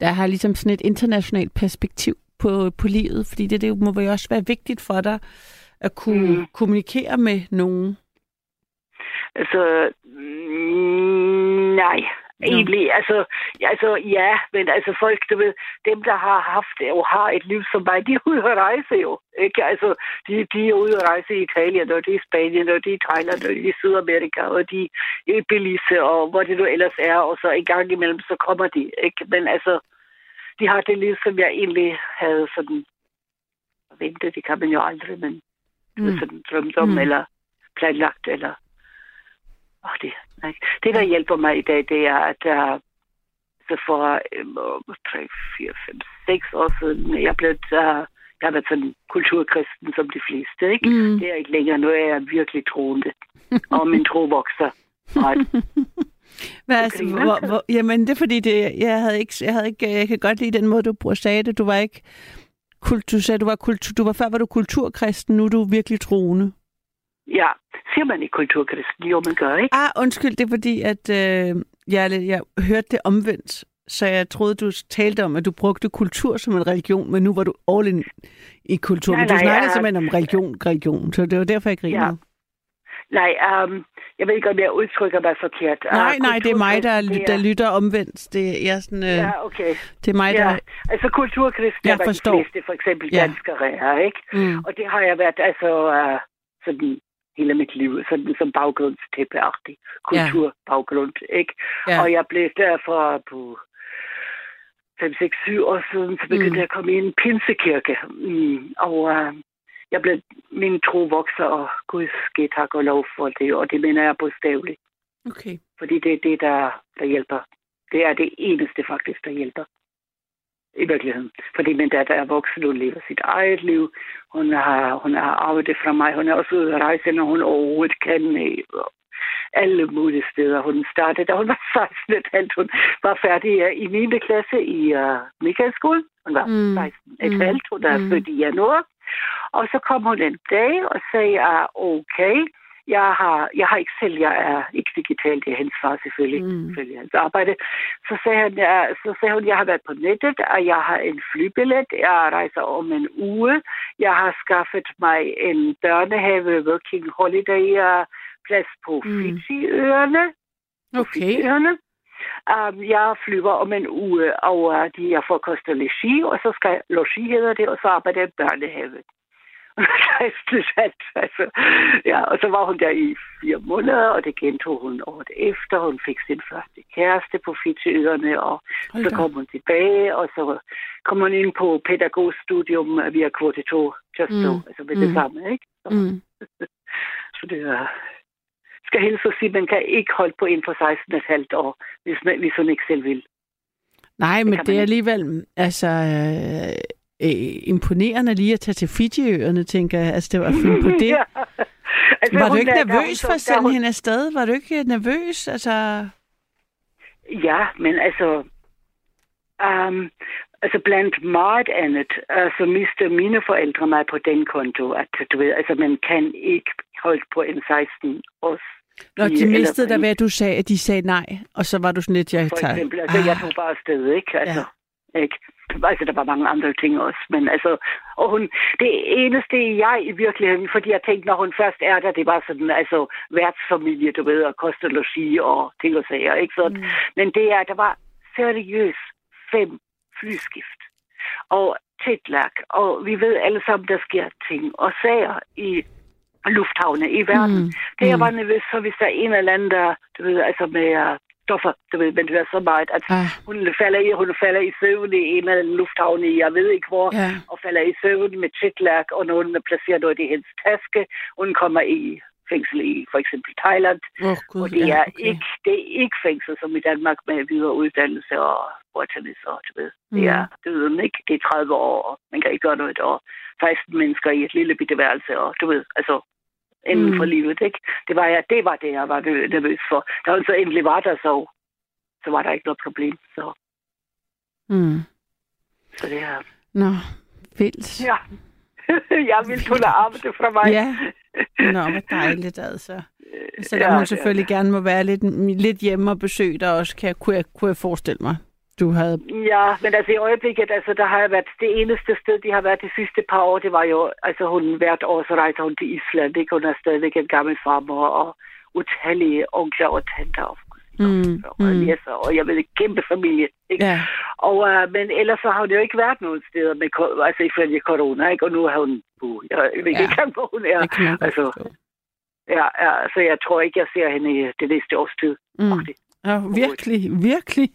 der har ligesom sådan et internationalt perspektiv på livet, fordi det må jo også være vigtigt for dig, at kunne kommunikere med nogen? Altså, nej. Egentlig, altså, ja, men altså folk, du ved, dem, der har haft og har et liv som mig, de er ude at rejse jo, ikke? Altså, de er ude at rejse i Italien, og de er i Spanien, og de er i Thailand, og de er i Sydamerika, og de er i Belize, og hvor det nu ellers er, og så en gang imellem, så kommer de, ikke? Men altså, de har det liv, som jeg egentlig havde sådan ventet, det kan man jo aldrig, men sådan drømt om, eller planlagt, eller... Det, der hjælper mig i dag, det er, at så for 3, 4, 5, 6 år siden, jeg har været sådan kulturkristen som de fleste, ikke? Det er ikke længere, nu er jeg virkelig troende, og min tro vokser. Hvad, altså, jamen, det er fordi, jeg kan godt lide den måde, du sagde det, du var ikke... Du sagde, før var du kulturkristen, nu er du virkelig troende. Ja, siger man ikke kulturkristen, jo man gør, ikke? Undskyld, det er fordi, at jeg hørte det omvendt, så jeg troede, du talte om, at du brugte kultur som en religion, men nu var du all in i kultur. Men du snakkede simpelthen om religion, så det var derfor, jeg griner. Ja. Nej, jeg ved ikke, om jeg udtrykker mig forkert. Nej, det er mig, der lytter omvendt. Det er sådan... ja, okay. Det er mig, der... Altså, kulturkristne er de fleste, for eksempel danskere her, ikke? Mm. Og det har jeg været, altså, sådan hele mit liv, sådan som baggrundstæppe-agtig kulturbaggrund, ikke? Ja. Og jeg blev derfor på 5-6-7 år siden, så begyndte jeg at komme i en pinsekirke. Min tro vokser, og Gud ske tak og lov for det, og det mener jeg bogstaveligt. Okay. Fordi det er det, der hjælper. Det er det eneste faktisk, der hjælper. I virkeligheden. Fordi min datter er voksen, hun lever sit eget liv. Hun har arvet det fra mig. Hun er også ude at rejse, når hun overhovedet kan. alle mulige steder. Hun startede, da hun var 16, hun var færdig i 9. klasse i Michael Skolen. Hun var 16,5, hun er født i januar. Og så kom hun en dag og sagde, okay, jeg har ikke selv, jeg er ikke digital, det er hendes far selvfølgelig, selvfølgelig hans arbejde. Så sagde han, jeg har været på nettet, og jeg har en flybillet, jeg rejser om en uge, jeg har skaffet mig en børnehave, working holiday, plads på Fiji-øerne. Okay. Jeg flyver om en uge over, de jeg får koster logi, og så skal logi hedder det, og så arbejder jeg i børnehave. Altså, ja, og så var hun der i 4 måneder, og det gentog hun året efter. Hun fik sin første kæreste på Fidsøerne, og så kom hun tilbage, og så kom hun ind på pædagogstudium via kvote 2, just so, altså med det samme, ikke? Så, så det er... skal helst at sige, at man kan ikke holde på en for 16,5 år, hvis hun ikke selv vil. Nej, men det er alligevel... altså... imponerende lige at tage til Fiji-øerne, tænker jeg. Altså, det var at finde på det. Ja. Altså, var du ikke nervøs for at sende hende afsted? Var du ikke nervøs? Altså... Ja, men altså... altså blandt meget andet, så mister mine forældre mig på den konto. At, du ved, altså, man kan ikke holde på en 16-års. Når de mistede dig, hvad du sagde, at de sagde nej, og så var du sådan lidt... For eksempel, altså, jeg tog bare afsted, ikke? Altså, ja. Ikke? Altså, der var mange andre ting også, men altså, og hun, det eneste jeg i virkeligheden, fordi jeg tænkte, når hun først er der, det var sådan, altså, værtsfamilie, du ved, og kost og logi og ting og sager, ikke sådan. Men det er, der var seriøst 5 flyskift, og jetlag, og vi ved alle sammen, der sker ting og sager i lufthavne i verden. Det jeg var nervøs for, hvis der er en eller anden, der, du ved, altså med... stoffer, du ved, man hører så meget, at hun falder i søvn i en eller anden lufthavn i, jeg ved ikke hvor, og falder i søvn med jetlag, og når hun placerer noget i hendes taske, hun kommer i fængsel i for eksempel Thailand, og det er ikke, det er ikke fængsel som i Danmark med videre uddannelse og bortanis og du ved, det er døden, ikke? Det er 30 år, og man kan ikke gøre noget, og 16 mennesker i et lille bitte værelse, og du ved, altså inden for livet, ikke? Det var det, jeg var nervøs for. Da hun så endelig var der, så var der ikke noget problem. Så, så det er... Nå, vildt. Ja, jeg ville kunne arbejde fra mig. Ja, nå, hvor dejligt altså. Selvom hun selvfølgelig gerne må være lidt hjemme og besøge dig også, kunne jeg forestille mig. Havde... Ja, men altså i øjeblikket, altså der har jeg været det eneste sted, de har været de sidste par år, det var jo, altså hun hvert år, så rejser hun til Island, ikke? Hun er stadigvæk en gammel farmor og utallige onkler og tanter og læser, og jeg ved, en kæmpe familie, ikke? Ja. Og, men ellers så har hun jo ikke været nogen steder, med, altså ifølge corona, ikke? Og nu har hun, jeg ved ikke engang, hvor hun er. Altså, så jeg tror ikke, jeg ser hende i det næste års tid. Ja, virkelig, virkelig.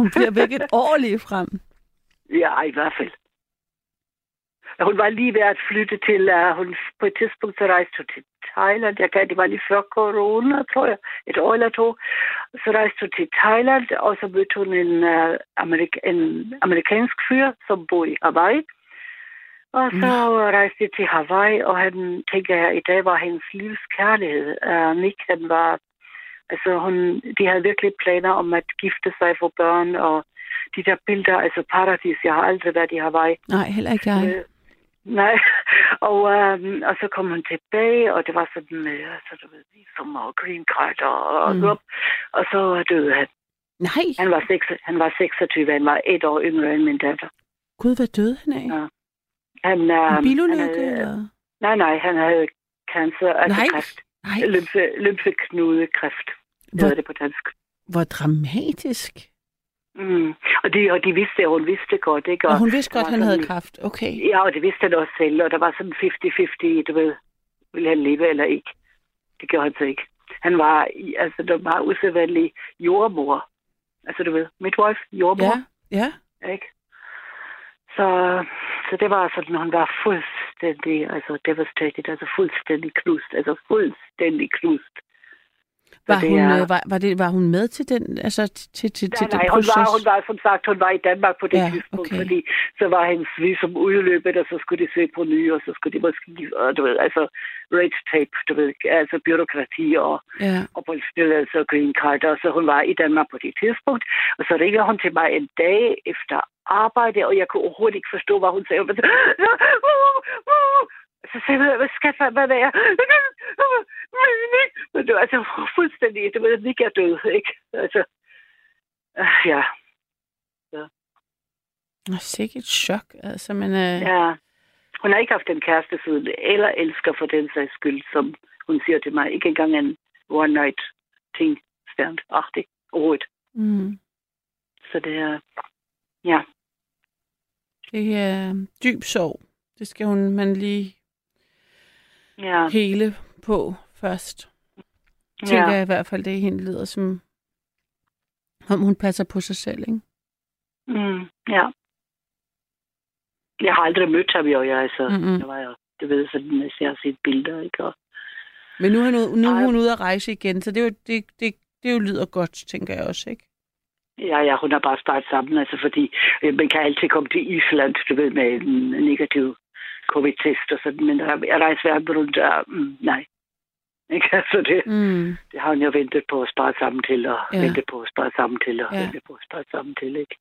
Hun bliver væk et år lige frem. Ja, i hvert fald. Hun var lige ved at flytte til... hun på et tidspunkt så rejste hun til Thailand. Det var lige før corona, tror jeg. 1 år eller 2. Så rejste hun til Thailand, og så mødte hun en amerikansk fyr, som boede i Hawaii. Og så rejste jeg til Hawaii, og han tænker jeg, i dag var hendes livs kærlighed. Nick, han var... Altså, de havde virkelig planer om at gifte sig for børn, og de der billeder, altså paradis, jeg har aldrig været i Hawaii. Nej, heller ikke jeg. Nej, og så kom hun tilbage, og det var sådan, så du ved, sommer og green card og så døde han. Nej. Han var 26, han var 1 år yngre end min datter. Gud, hvad døde han af? Ja. En bilulykke, eller? Nej, han havde cancer, altså kræft. Lymfeknudekræft. Det var det på dansk. Hvor dramatisk. Og de vidste, at hun vidste godt, ikke? Og hun vidste godt, at han havde kræft. Okay. Ja, og det vidste han også selv, og der var sådan 50-50, du ved, ville han leve eller ikke. Det gjorde han så ikke. Han var, altså, det var usædvanlig jordmor. Altså, du ved, midwife, jordmor. Ja, ja. Ikke? Så det var sådan, hun var fuldstændig, altså devastated, altså fuldstændig knust. Var hun med til den, altså til den proces? Hun var som sagt, hun var i Danmark på det tidspunkt, okay. Fordi så var hendes visum udløbet, og så skulle de se på ny, og så skulle de måske, du ved, altså red tape, du ved, altså byråkrati og opholdstilladelse og green card, og så hun var i Danmark på det tidspunkt, og så ringer hun til mig en dag efter arbejde, og jeg kunne overhovedet ikke forstå, hvad hun sagde. Så sagde jeg, hvad skal jeg, hvad er jeg? Men du, altså fuldstændig, du ved, Nick er død, ikke? Altså, ja. Sikke et chok, altså, men... Ja, hun har ikke haft en kæreste siden, eller elsker for den sags skyld, som hun siger til mig. Ikke engang en one-night-ting, stand-agtig, overhovedet. Mm. Så det er, ja. Det er dyb sorg. Det skal hun man lige hele på først. Tænker jeg i hvert fald, det hende lider, som om hun passer på sig selv, ikke? Mm, ja. Jeg har aldrig mødt ham, jo. Det ved jeg sådan, at jeg har set billeder, ikke? Og... Men nu er hun ude at rejse igen, så det jo lyder godt, tænker jeg også, ikke? Ja, hun har bare sparet sammen, altså fordi man kan altid komme til Island, du ved, med en negativ covid-test og sådan, men at rejse verden rundt, nej. Ikke? Altså det har hun jo ventet på at spare sammen til, og ventet på at spare sammen til, og ventet på at spare sammen til, ikke?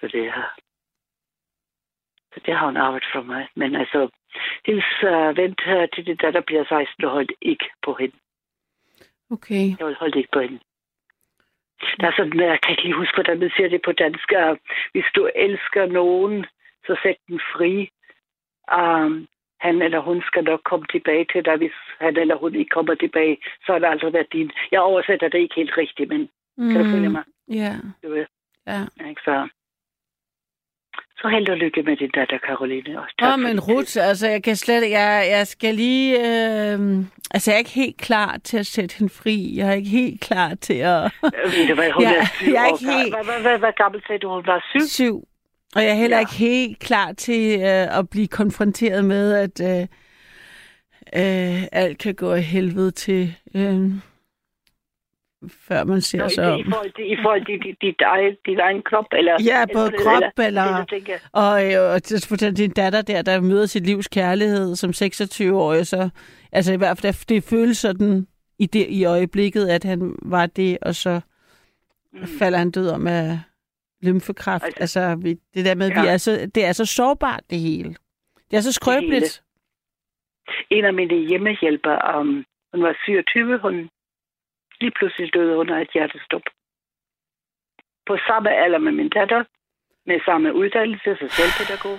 Så det har hun arbejdet for mig. Men altså, hendes vent til det der bliver 16 og holdt ikke på hende. Okay. Jeg holdt ikke på hende. Der er sådan, jeg kan ikke lige huske, hvordan man siger det på dansk. Hvis du elsker nogen, så sæt den fri. Han eller hun skal nok komme tilbage til dig. Hvis han eller hun ikke kommer tilbage, så har det aldrig været din. Jeg oversætter det ikke helt rigtigt, men kan du følge mig? Ja. Yeah. Så held og lykke med din datter, Caroline. Men Ruth, altså jeg kan slet ikke... Jeg skal lige... altså jeg er ikke helt klar til at sætte hende fri. Jeg er ikke helt klar til at... Hvad gammel sagde du? Hun var 7? Og jeg er heller ikke helt klar til at blive konfronteret med, at alt kan gå af helvede til... før man ser sig om. I forhold til dit egen krop? Eller, ja, både krop eller og det er en datter der møder sit livs kærlighed som 26-årig, så altså i hvert fald det føles sådan i øjeblikket, at han var det, og så falder han død om af lymfekræft. Altså det der med, det er så sårbart det hele. Det er så skrøbeligt. En af mine hjemmehjælper, hun var 27, lige pludselig døde hun af et hjertestop. På samme alder med min datter, med samme uddannelse, socialpædagog.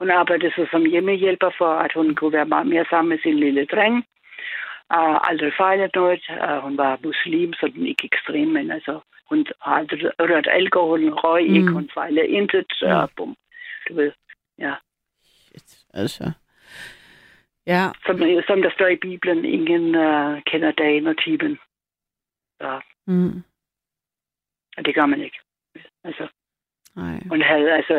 Hun arbejdede så som hjemmehjælper for, at hun kunne være meget mere sammen med sin lille dreng. Aldrig fejlet noget. Hun var muslim, så den ikke ekstrem, men altså, hun har aldrig rørt alkohol, hun røg ikke, hun fejlede intet. Bum. Du ved, Shit, altså... Ja. Som der står i Bibelen, ingen kender dagen og timen. Og det gør man ikke. Altså, hun havde altså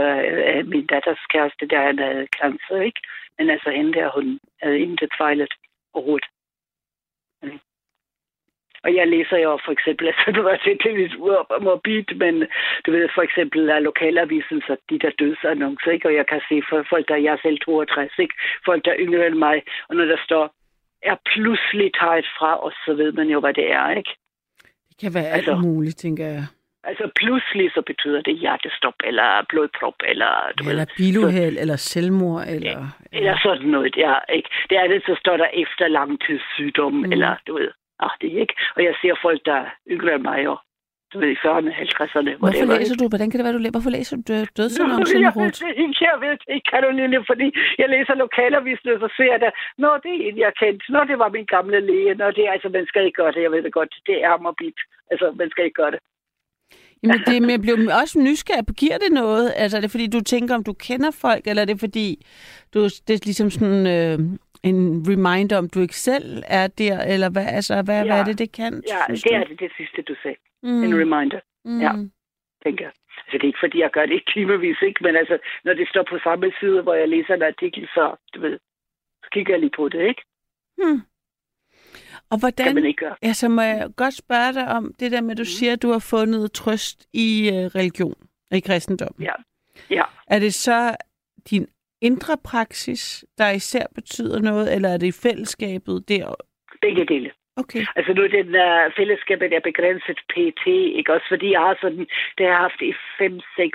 min datters kæreste, der han havde cancer, ikke? Men altså hende der, hun havde intet fejlet overhovedet. Og jeg læser jo for eksempel, altså du var selvfølgelig morbid, men du ved for eksempel lokalavisen, så de der dødsannoncer, ikke? Og jeg kan se for folk, der jeg selv 62, ikke? Folk, der er yngre end mig, og når der står er pludselig taget fra os, så ved man jo, hvad det er, ikke? Det kan være alt muligt, tænker jeg. Altså, pludselig så betyder det hjertestop, eller blodprop, eller biluheld, eller selvmord, eller sådan noget, ikke? Det er det, så står der efter langtidssygdom, eller du ved, det ikke. Og jeg ser folk, der yngre end mig, og du ved, i 40'erne, 50'erne. Hvorfor læser du dødsannoncer, Ruth? Jeg ved det ikke, Caroline, fordi jeg læser lokalavisen, og så ser jeg da, det er en, jeg kendte. Det var min gamle læge. Det er altså, man skal ikke gøre det. Jeg ved det godt. Det er morbid. Altså, man skal ikke gøre det. Jamen, jeg blev også nysgerrig på, giver det noget? Altså, er det fordi, du tænker, om du kender folk, eller er det fordi, det er ligesom sådan en reminder, om du ikke selv er der, eller hvad, altså, hvad er det, det kan? Ja, det er det sidste, du sagde. En reminder, tænker jeg. Altså, det er ikke, fordi jeg gør det ikke timevis, ikke? Men altså, når det står på samme side, hvor jeg læser en artikel, så kigger jeg lige på det, ikke? Og hvordan, kan man ikke gøre. Altså, må jeg godt spørge dig om det der med, at du siger, at du har fundet trøst i religion og i kristendom. Ja. Ja. Er det så din indre praksis, der især betyder noget, eller er det i fællesskabet der? Begge dele. Okay. Altså nu den fællesskabet er begrænset pt, ikke? Også fordi jeg har sådan, det har haft i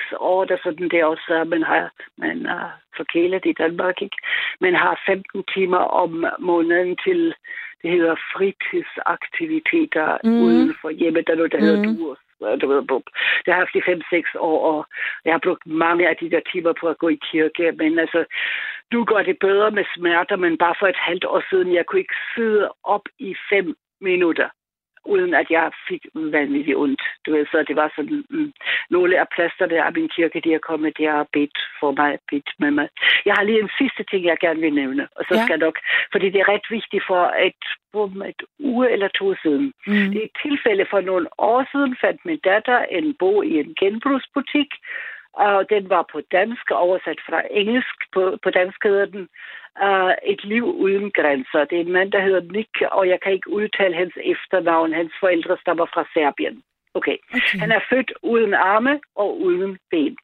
5-6 år, der sådan det også, man har forkælet i Danmark, ikke? Man har 15 timer om måneden til, det hedder fritidsaktiviteter uden for hjemmet, der er noget, der hedder duer. Jeg har haft i 5-6 år, og jeg har brugt mange af de der timer på at gå i kirke, men altså, nu går det bedre med smerter, men bare for et halvt år siden, jeg kunne ikke sidde op i 5 minutter, uden at jeg fik vanvittigt ondt. Du ved, så det var sådan, nogle af plasterne af min kirke, de har kommet, de har bedt for mig, bedt med mig. Jeg har lige en sidste ting, jeg gerne vil nævne, og så skal nok, fordi det er ret vigtigt for et uge eller 2 siden. Det er et tilfælde for nogle år siden, fandt min datter en bog i en genbrugsbutik, og den var på dansk, oversat fra engelsk, på dansk hedder den, Et liv uden grænser. Det er en mand, der hedder Nick, og jeg kan ikke udtale hans efternavn. Hans forældre stammer fra Serbien. Okay. Han er født uden arme og uden ben.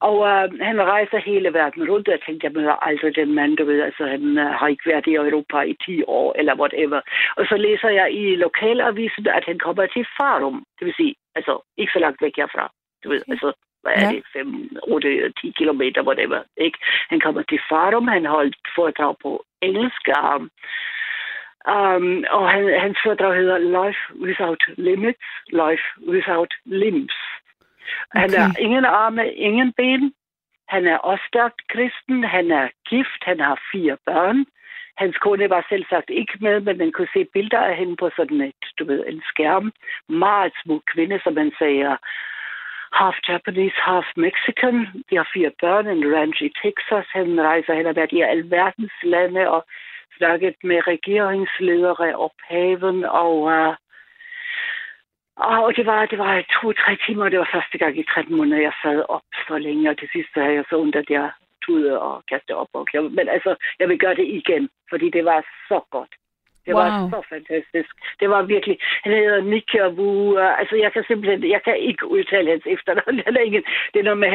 Og han rejser hele verden rundt, og jeg tænkte, jeg møder aldrig den mand, du ved, altså han har ikke været i Europa i 10 år, eller whatever. Og så læser jeg i lokalavisen, at han kommer til Farum, det vil sige, altså ikke så langt væk herfra, du ved, altså. Hvad er det? 5, 8, 10 kilometer, whatever, ikke? Han kommer til Farum, han holdt foredrag på engelsk, og hans foredrag hedder Life Without Limits, Life Without Limbs. Han har ingen arme, ingen ben. Han er også stærkt kristen, han er gift, han har 4 børn. Hans kone var selv sagt ikke med, men man kunne se billeder af hende på sådan et, du ved, en skærm. Meget smuk kvinde, som man siger, half Japanese, half Mexican. De har 4 børn, en ranch i Texas. Han rejser, han har været i alverdens lande og snakket med regeringsledere og paven. Og det var 2-3 timer, det var første gang i 13 måneder, jeg sad op så længe. Og det sidste havde jeg så ondt, at jeg tudede og kastede op. Og men altså, jeg vil gøre det igen, fordi det var så godt. Det var så fantastisk. Det var virkelig... Han hedder Nick og Wu. Altså, jeg kan ikke udtale hans efternavn. Det er noget med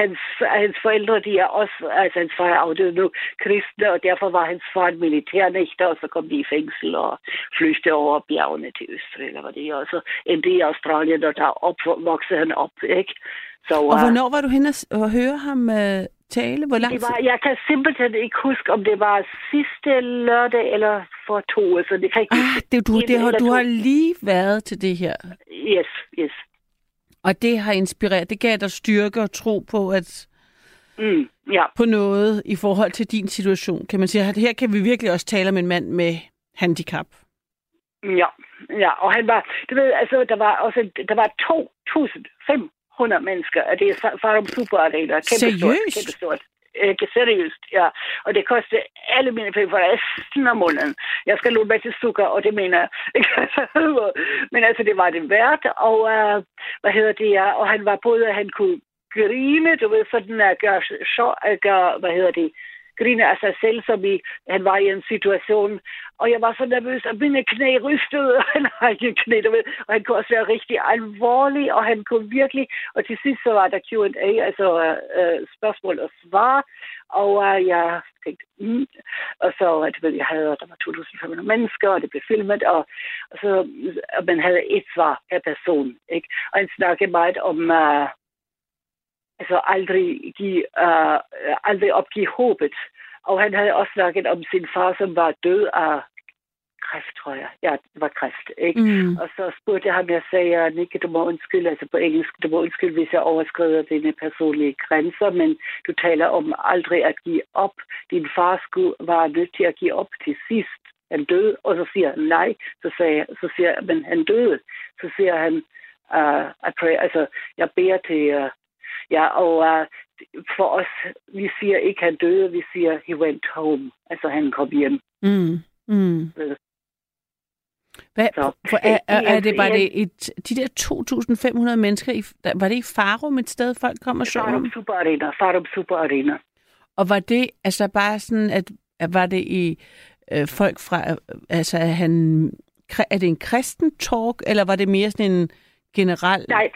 hans forældre, de er også... Altså, hans far er afdød nu kristne, og derfor var hans far en militærnægter, og så kom de i fængsel og flygtede over bjergene til Østrig, eller hvad det er. Og så endte i Australien, og der voksede han op, ikke? Så, og hvornår var du henne og høre ham... tale? Hvor langt? Jeg kan simpelthen ikke huske, om det var sidste lørdag eller for 2 år, så det kan ikke du har lige været til det her. Yes. Og det har inspireret, det gav dig styrke og tro på, at på noget i forhold til din situation, kan man sige. Her kan vi virkelig også tale om en mand med handicap. Ja, og han var, du ved, altså, der var 2.500 mennesker, og det er Farum Super Arena. Kæmpestort. Seriøst, ja. Og det koster alle mine penge for resten af måneden. Jeg skal låne mig til sukker, og det mener jeg. Men altså, det var det værd, og og han var både, han kunne grine, du ved, sådan at grine af sig selv, som han var i en situation. Og jeg var så nervøs, at mine knæ rystede, og han har ikke knæ, du ved. Og han kunne også være rigtig alvorlig, og han kunne virkelig... Og til sidst så var der Q&A, altså spørgsmål og svar. Og jeg tænkte... Og så, der var 2.500 mennesker, og det blev filmet, og man havde et svar per person, ikke? Og han snakkede meget om... altså aldrig opgive håbet. Og han havde også snakket om sin far, som var død af kræft, tror jeg. Ja, det var kræft, ikke? Og så spurgte jeg ham, jeg sagde, Nick, du må undskylde, altså på engelsk, du må undskylde, hvis jeg overskrider dine personlige grænser, men du taler om aldrig at give op. Din far var nødt til at give op til sidst. Han døde, og så siger han nej. Så siger jeg, men han døde. Så siger han, jeg beder til... Ja, og for os, vi siger ikke, han døde, vi siger, he went home. Altså, han kom hjem. De der 2.500 mennesker, var det i Farum et sted, folk kom og så? Farum Super Arena. Og var det altså bare sådan, at var det i folk fra, altså han er det en kristen talk, eller var det mere sådan en generel... Nej.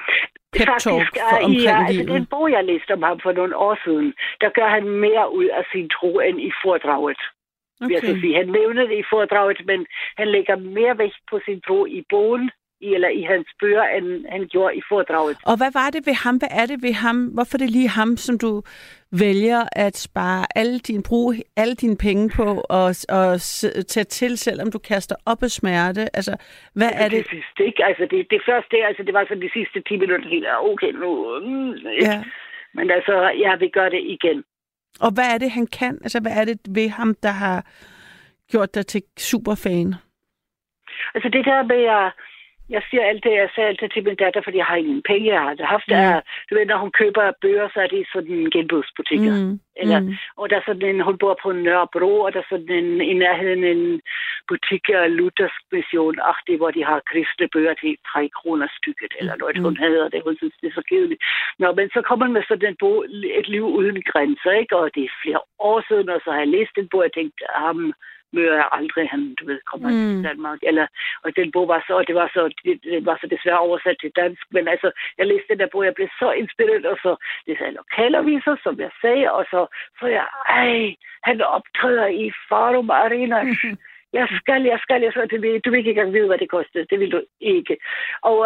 Faktisk altså den bog, jeg læste om ham for nogle år siden, der gør han mere ud af sin tro end i foredraget. Okay. Jeg vil sige, han nævner det i foredraget, men han lægger mere vægt på sin tro i bogen, eller i hans bøger, end han gjorde i foredraget. Og hvad var det ved ham? Hvad er det ved ham? Hvorfor er det lige ham, som du vælger at spare alle dine penge på og tage til, selvom du kaster op af smerte? Altså, hvad er det? Det sidste, ikke? Altså, det første, altså, det var sådan de sidste 10 minutter, helt okay nu. Ja. Men altså, jeg vil gøre det igen. Og hvad er det, han kan? Altså, hvad er det ved ham, der har gjort dig til superfan? Altså, det der med at jeg siger alt det, jeg sagde alt det til min datter, fordi jeg har ingen penge, jeg har haft. Du ved, når hun køber bøger, så er det sådan genbrugsbutikker. Og der er sådan en, hun bor på Nørrebro, og der er sådan en, i nærheden en butik af Luthersk Mission, hvor de har kristne bøger til 3 kroner stykket, eller noget, hun hader det, hun synes, det er så kedeligt. Nå, men så kommer man med sådan en bog, Et liv uden grænser, ikke? Og det er flere år siden, og så har jeg læst den bog, og jeg tænkte, møder jeg aldrig, han kommer til Danmark. Eller, og den bog var så, og det var så desværre oversat til dansk, men altså, jeg læste den der bog, jeg blev så inspireret, og så det sagde lokalaviser, som jeg sagde, og så jeg, han optræder i Farum Arena. Jeg skal, du vil ikke engang vide, hvad det kostede. Det vil du ikke. Og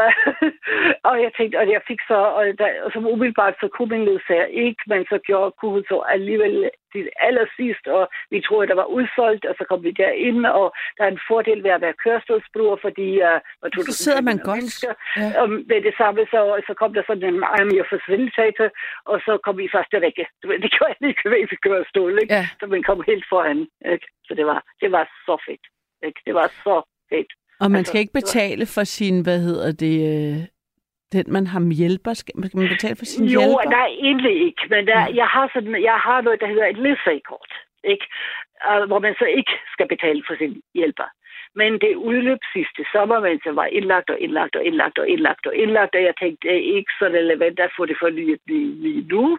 jeg tænkte, og jeg fik så, og som umiddelbart, så kunne min ledsager ikke, men så kunne hun så alligevel det allersidst, og vi troede, der var udsolgt, og så kom vi derinde, og der er en fordel ved at være kørestolsbruger, fordi... så sidder man godt. Ja. Og med det samme, så kom der sådan en forsvindelse, og så kom vi i første række. Det gjorde jeg ikke ved at kørestol, ikke? Ja. Så man kom helt foran, ikke? Så det var så fedt, ikke? Det var så fedt. Og man skal ikke betale for sin, den man har hjælper, skal man betale for sine hjælper? Jo, nej, egentlig ikke. Men jeg har noget, der hedder et ledsagekort, ikke? Hvor man så ikke skal betale for sin hjælper. Men det udløb sidste sommer, mens jeg var indlagt, og jeg tænkte, det er ikke så relevant at få det fornyet lige nu.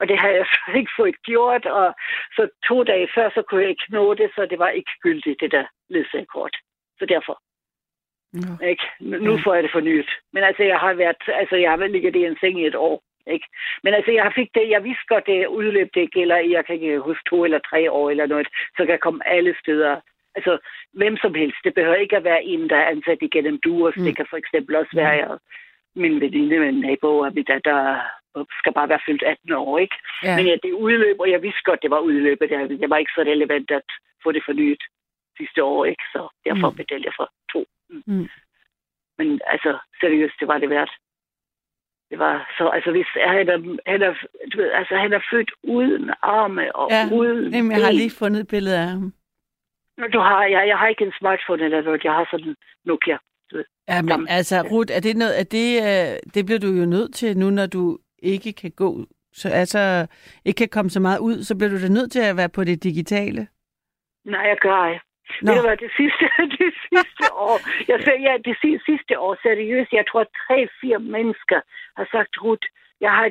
Og det har jeg så ikke fået gjort, og så 2 dage før, så kunne jeg ikke nå det, så det var ikke gyldigt, det der ledsagekort. Så derfor. Ikke? Nu får jeg det fornyet. Men altså, jeg har ligget i en seng i et år. Ikke? Men altså, jeg vidste godt, det udløb, det gælder, jeg kan ikke huske 2 eller 3 år eller noget, så kan jeg komme alle steder. Altså, hvem som helst. Det behøver ikke at være en, der er ansat igennem duer. Det kan for eksempel også være min veninde, min nabo og min datter, skal bare være fyldt 18 år, ikke? Ja. Men det udløb, og jeg vidste godt, det var udløbet. Det var ikke så relevant at få det fornyet sidste år, ikke? Så derfor betalte jeg for 2. Men altså, seriøst, det var det værd. Det var så, altså hvis han er født uden arme og uden... Jamen, jeg har lige fundet et billede af ham. Jeg har ikke en smartphone eller noget, jeg har sådan en Nokia. Ja, men altså, Ruth, er det noget, det bliver du jo nødt til nu, når du ikke kan gå, så altså ikke kan komme så meget ud, så bliver du da nødt til at være på det digitale? Nej, jeg gør ej. Nå. Det var det sidste år. Det sidste år, seriøst, jeg tror 3-4 mennesker har sagt, Ruth, jeg har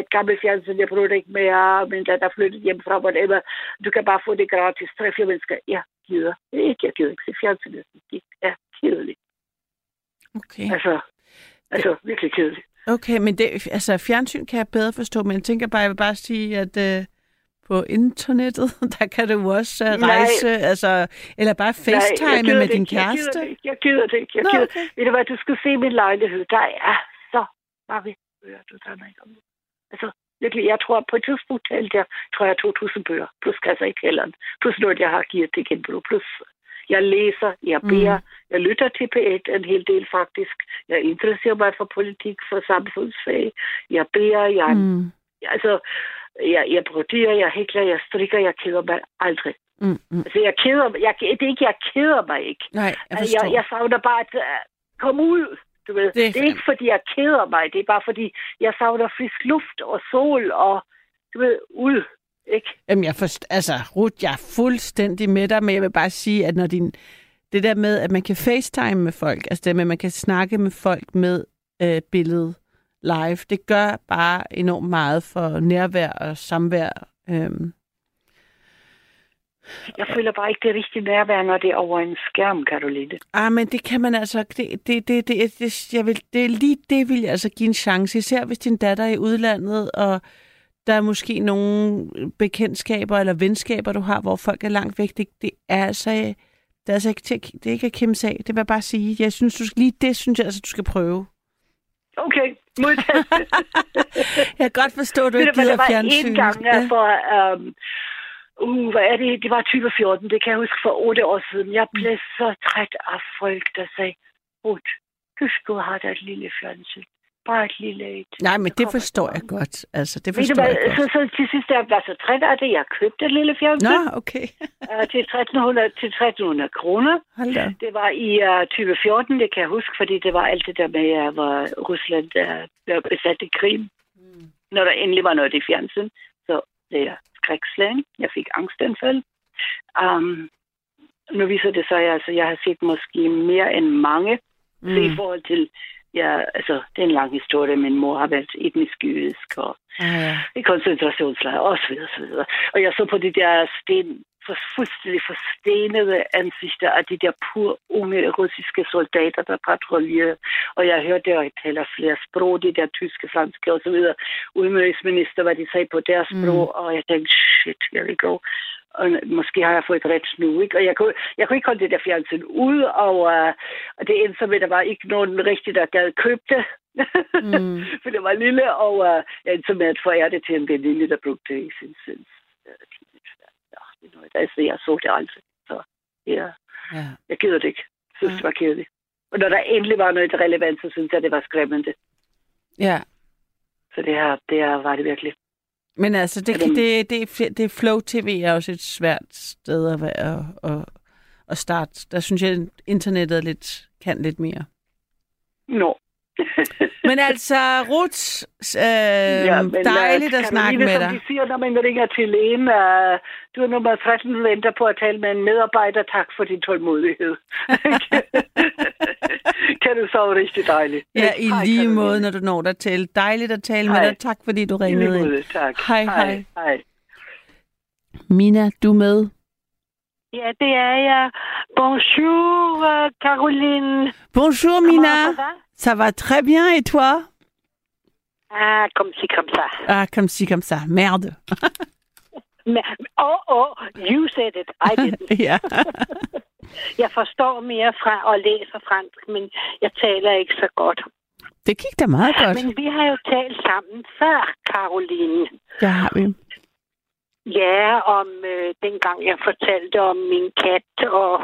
et gammelt fjernsyn, jeg bruger det ikke mere, men der er flyttet hjem fra, whatever. Du kan bare få det gratis. 3-4 mennesker. Jeg gider ikke. Jeg gider ikke se fjernsynet. Det er kedeligt. Okay. Altså virkelig kedeligt. Okay, men det, altså, fjernsyn kan jeg bedre forstå, men jeg tænker bare, jeg vil bare sige, at... På internettet, der kan du også rejse, eller bare facetime med din kæreste. Jeg gider det ikke. Ved du hvad, du skal se min lejlighed. Der er så mange bøger, du tager ikke om det. Altså, virkelig, jeg tror på et tidspunkt, jeg 2.000 bøger, plus kasser i kælderen, plus noget, jeg har givet til genbrug, plus jeg læser, jeg beder, jeg lytter til P1 en hel del faktisk, jeg interesserer mig for politik, for samfundsfag, jeg beder, jeg broderer, jeg hækler, jeg strikker, jeg keder mig aldrig. Altså, jeg keder mig ikke. Nej, jeg savner bare at komme ud, du ved. Det er ikke, fordi jeg keder mig. Det er bare, fordi jeg savner frisk luft og sol og, du ved, ud, ikke? Jamen, Ruth, jeg er fuldstændig med dig, men jeg vil bare sige, at når det der med, at man kan facetime med folk, altså det med, at man kan snakke med folk med billedet, live. Det gør bare enormt meget for nærvær og samvær. Jeg føler bare ikke det rigtige nærvær, når det er over en skærm, kan du lide det? Ah, men det kan man altså... Det vil jeg altså give en chance, især hvis din datter er i udlandet, og der er måske nogle bekendtskaber eller venskaber, du har, hvor folk er langt væk. Det er ikke at kæmpe sag. Det vil jeg bare sige. Jeg synes, du skal prøve. Okay, modtaget. Jeg kan godt forstå, at du ikke gider fjernsyn. Det var en gang, jeg hvad er det? Det var 2014, det kan jeg huske, for 8 år siden. Jeg blev så træt af folk, der sagde, Rut, du skulle have dig et lille fjernsyn. Bare et lille et. Nej, men det forstår jeg godt. Altså, det forstår jeg godt. Så til sidst, jeg var så træt af det. Jeg købte et lille fjernsyn. Nå, okay. Til 1300 kroner. Det var i 2014, det kan jeg huske, fordi det var alt det der med, hvor Rusland blev besat i Krim. Mm. Når der endelig var noget i fjernsyn, så det er skrækslæng. Jeg fik angstanfald. Nu viser det sig, altså, jeg har set måske mere end mange. Så i forhold til... Ja, altså, det er en lang historie. Min mor har været etnisk jødisk og i koncentrationslejre og så videre, så videre. Og jeg så på de der fuldstændig forstenede ansigter af de der pur unge russiske soldater, der patruljerede. Og jeg hørte, at jeg taler flere sprog, de der tyske, franske og så videre. Udenrigsminister, hvad de sagde på deres sprog, og jeg tænkte, shit, here we go. Og måske har jeg fået ret nu, ikke? Og jeg kunne ikke holde det der fjernsyn ud, og det endte så med, der var ikke nogen rigtig, der gad købe det. For det var lille, og jeg endte så med at forære det til en veninde, der brugte det i sin sinds. Altså, jeg så det altid. Så jeg gider det ikke. Jeg synes, det var kedeligt. Og når der endelig var noget relevant, så synes jeg, det var skræmmende. Ja. Så det her var det virkelig. Men altså, det Flow-TV er også et svært sted at være og starte. Der synes jeg, internettet kan lidt mere. No. Men altså, Ruth, dejligt at snakke med dig. Som de siger, når man ringer til en, du er nummer 13, du venter på at tale med en medarbejder. Tak for din tålmodighed. Kan du sove rigtig dejligt. Ja, i lige måde, når du når dig til. Dejligt at tale med dig. Tak, fordi du ringede ind. Tak. Hej. Mina, du med? Ja, det er jeg. Bonjour, Caroline. Bonjour, Mina. Ça va très bien, et toi? Ah, comme ça. Ah, comme ça. Merde. Oh, you said it. I didn't. Ja. Jeg forstår mere fra og læser fransk, men jeg taler ikke så godt. Det gik da meget godt. Men vi har jo talt sammen før, Caroline. Ja, har vi. Ja, om dengang jeg fortalte om min kat, og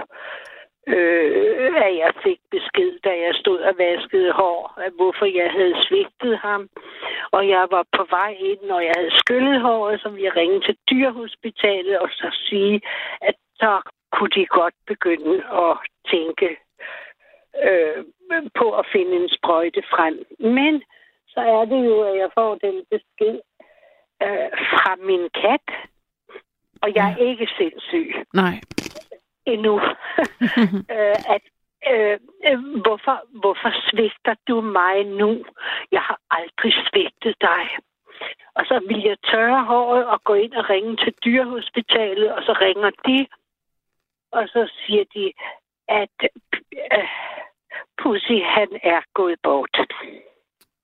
at jeg fik besked, da jeg stod og vaskede hår, at hvorfor jeg havde svigtet ham. Og jeg var på vej ind, og jeg havde skyllet håret, som jeg ringede til dyrehospitalet, og så sige, at så kunne de godt begynde at tænke på at finde en sprøjte frem. Men så er det jo, at jeg får den besked fra min kat, og jeg er ikke sindssyg. Nej. Endnu. Hvorfor svigter du mig nu? Jeg har aldrig svigtet dig. Og så vil jeg tørre håret og gå ind og ringe til dyrehospitalet, og så ringer de, og så siger de, at Pussy, han er gået bort.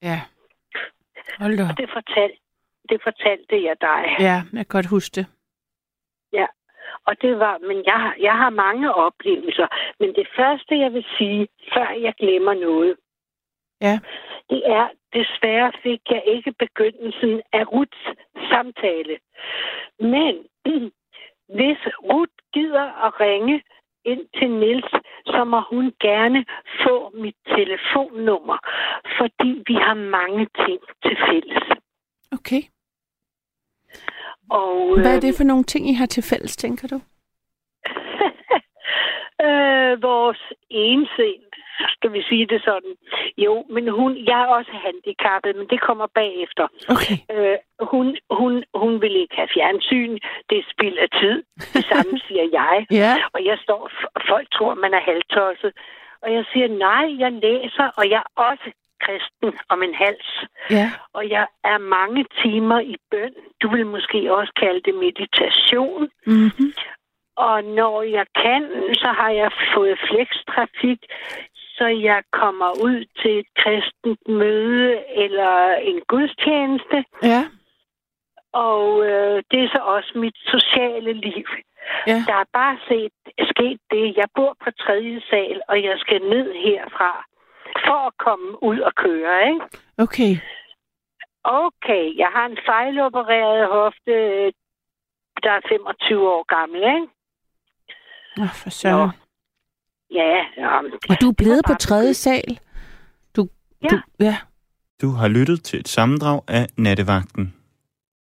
Ja. Hold da. Og det fortalte jeg dig. Ja, jeg kan godt huske det. Ja. Og det var, men jeg har mange oplevelser. Men det første, jeg vil sige, før jeg glemmer noget, det er, desværre fik jeg ikke begyndelsen af Ruths samtale. Men hvis Ruth gider at ringe ind til Niels, så må hun gerne få mit telefonnummer, fordi vi har mange ting til fælles. Okay. Og, hvad er det for nogle ting, I har til fælles, tænker du? Vores ensind, skal vi sige det sådan. Jo, men jeg er også handicappet, men det kommer bagefter. Okay. Hun vil ikke have fjernsyn. Det er spild af tid. Det samme siger jeg. Yeah. Og jeg står, og folk tror, man er halvtosset. Og jeg siger, nej, jeg læser, og jeg er også kristen om en hals. Yeah. Og jeg er mange timer i bøn. Du vil måske også kalde det meditation. Mm-hmm. Og når jeg kan, så har jeg fået flextrafik, så jeg kommer ud til et kristent møde eller en gudstjeneste. Ja. Og det er så også mit sociale liv. Ja. Der er bare sket det. Jeg bor på 3. sal, og jeg skal ned herfra for at komme ud og køre, ikke? Okay. Okay, jeg har en fejlopereret hofte, der er 25 år gammel, ikke? Nå, for søren. Ja. Og du er blevet på 3. sal? Du har lyttet til et sammendrag af Nattevagten.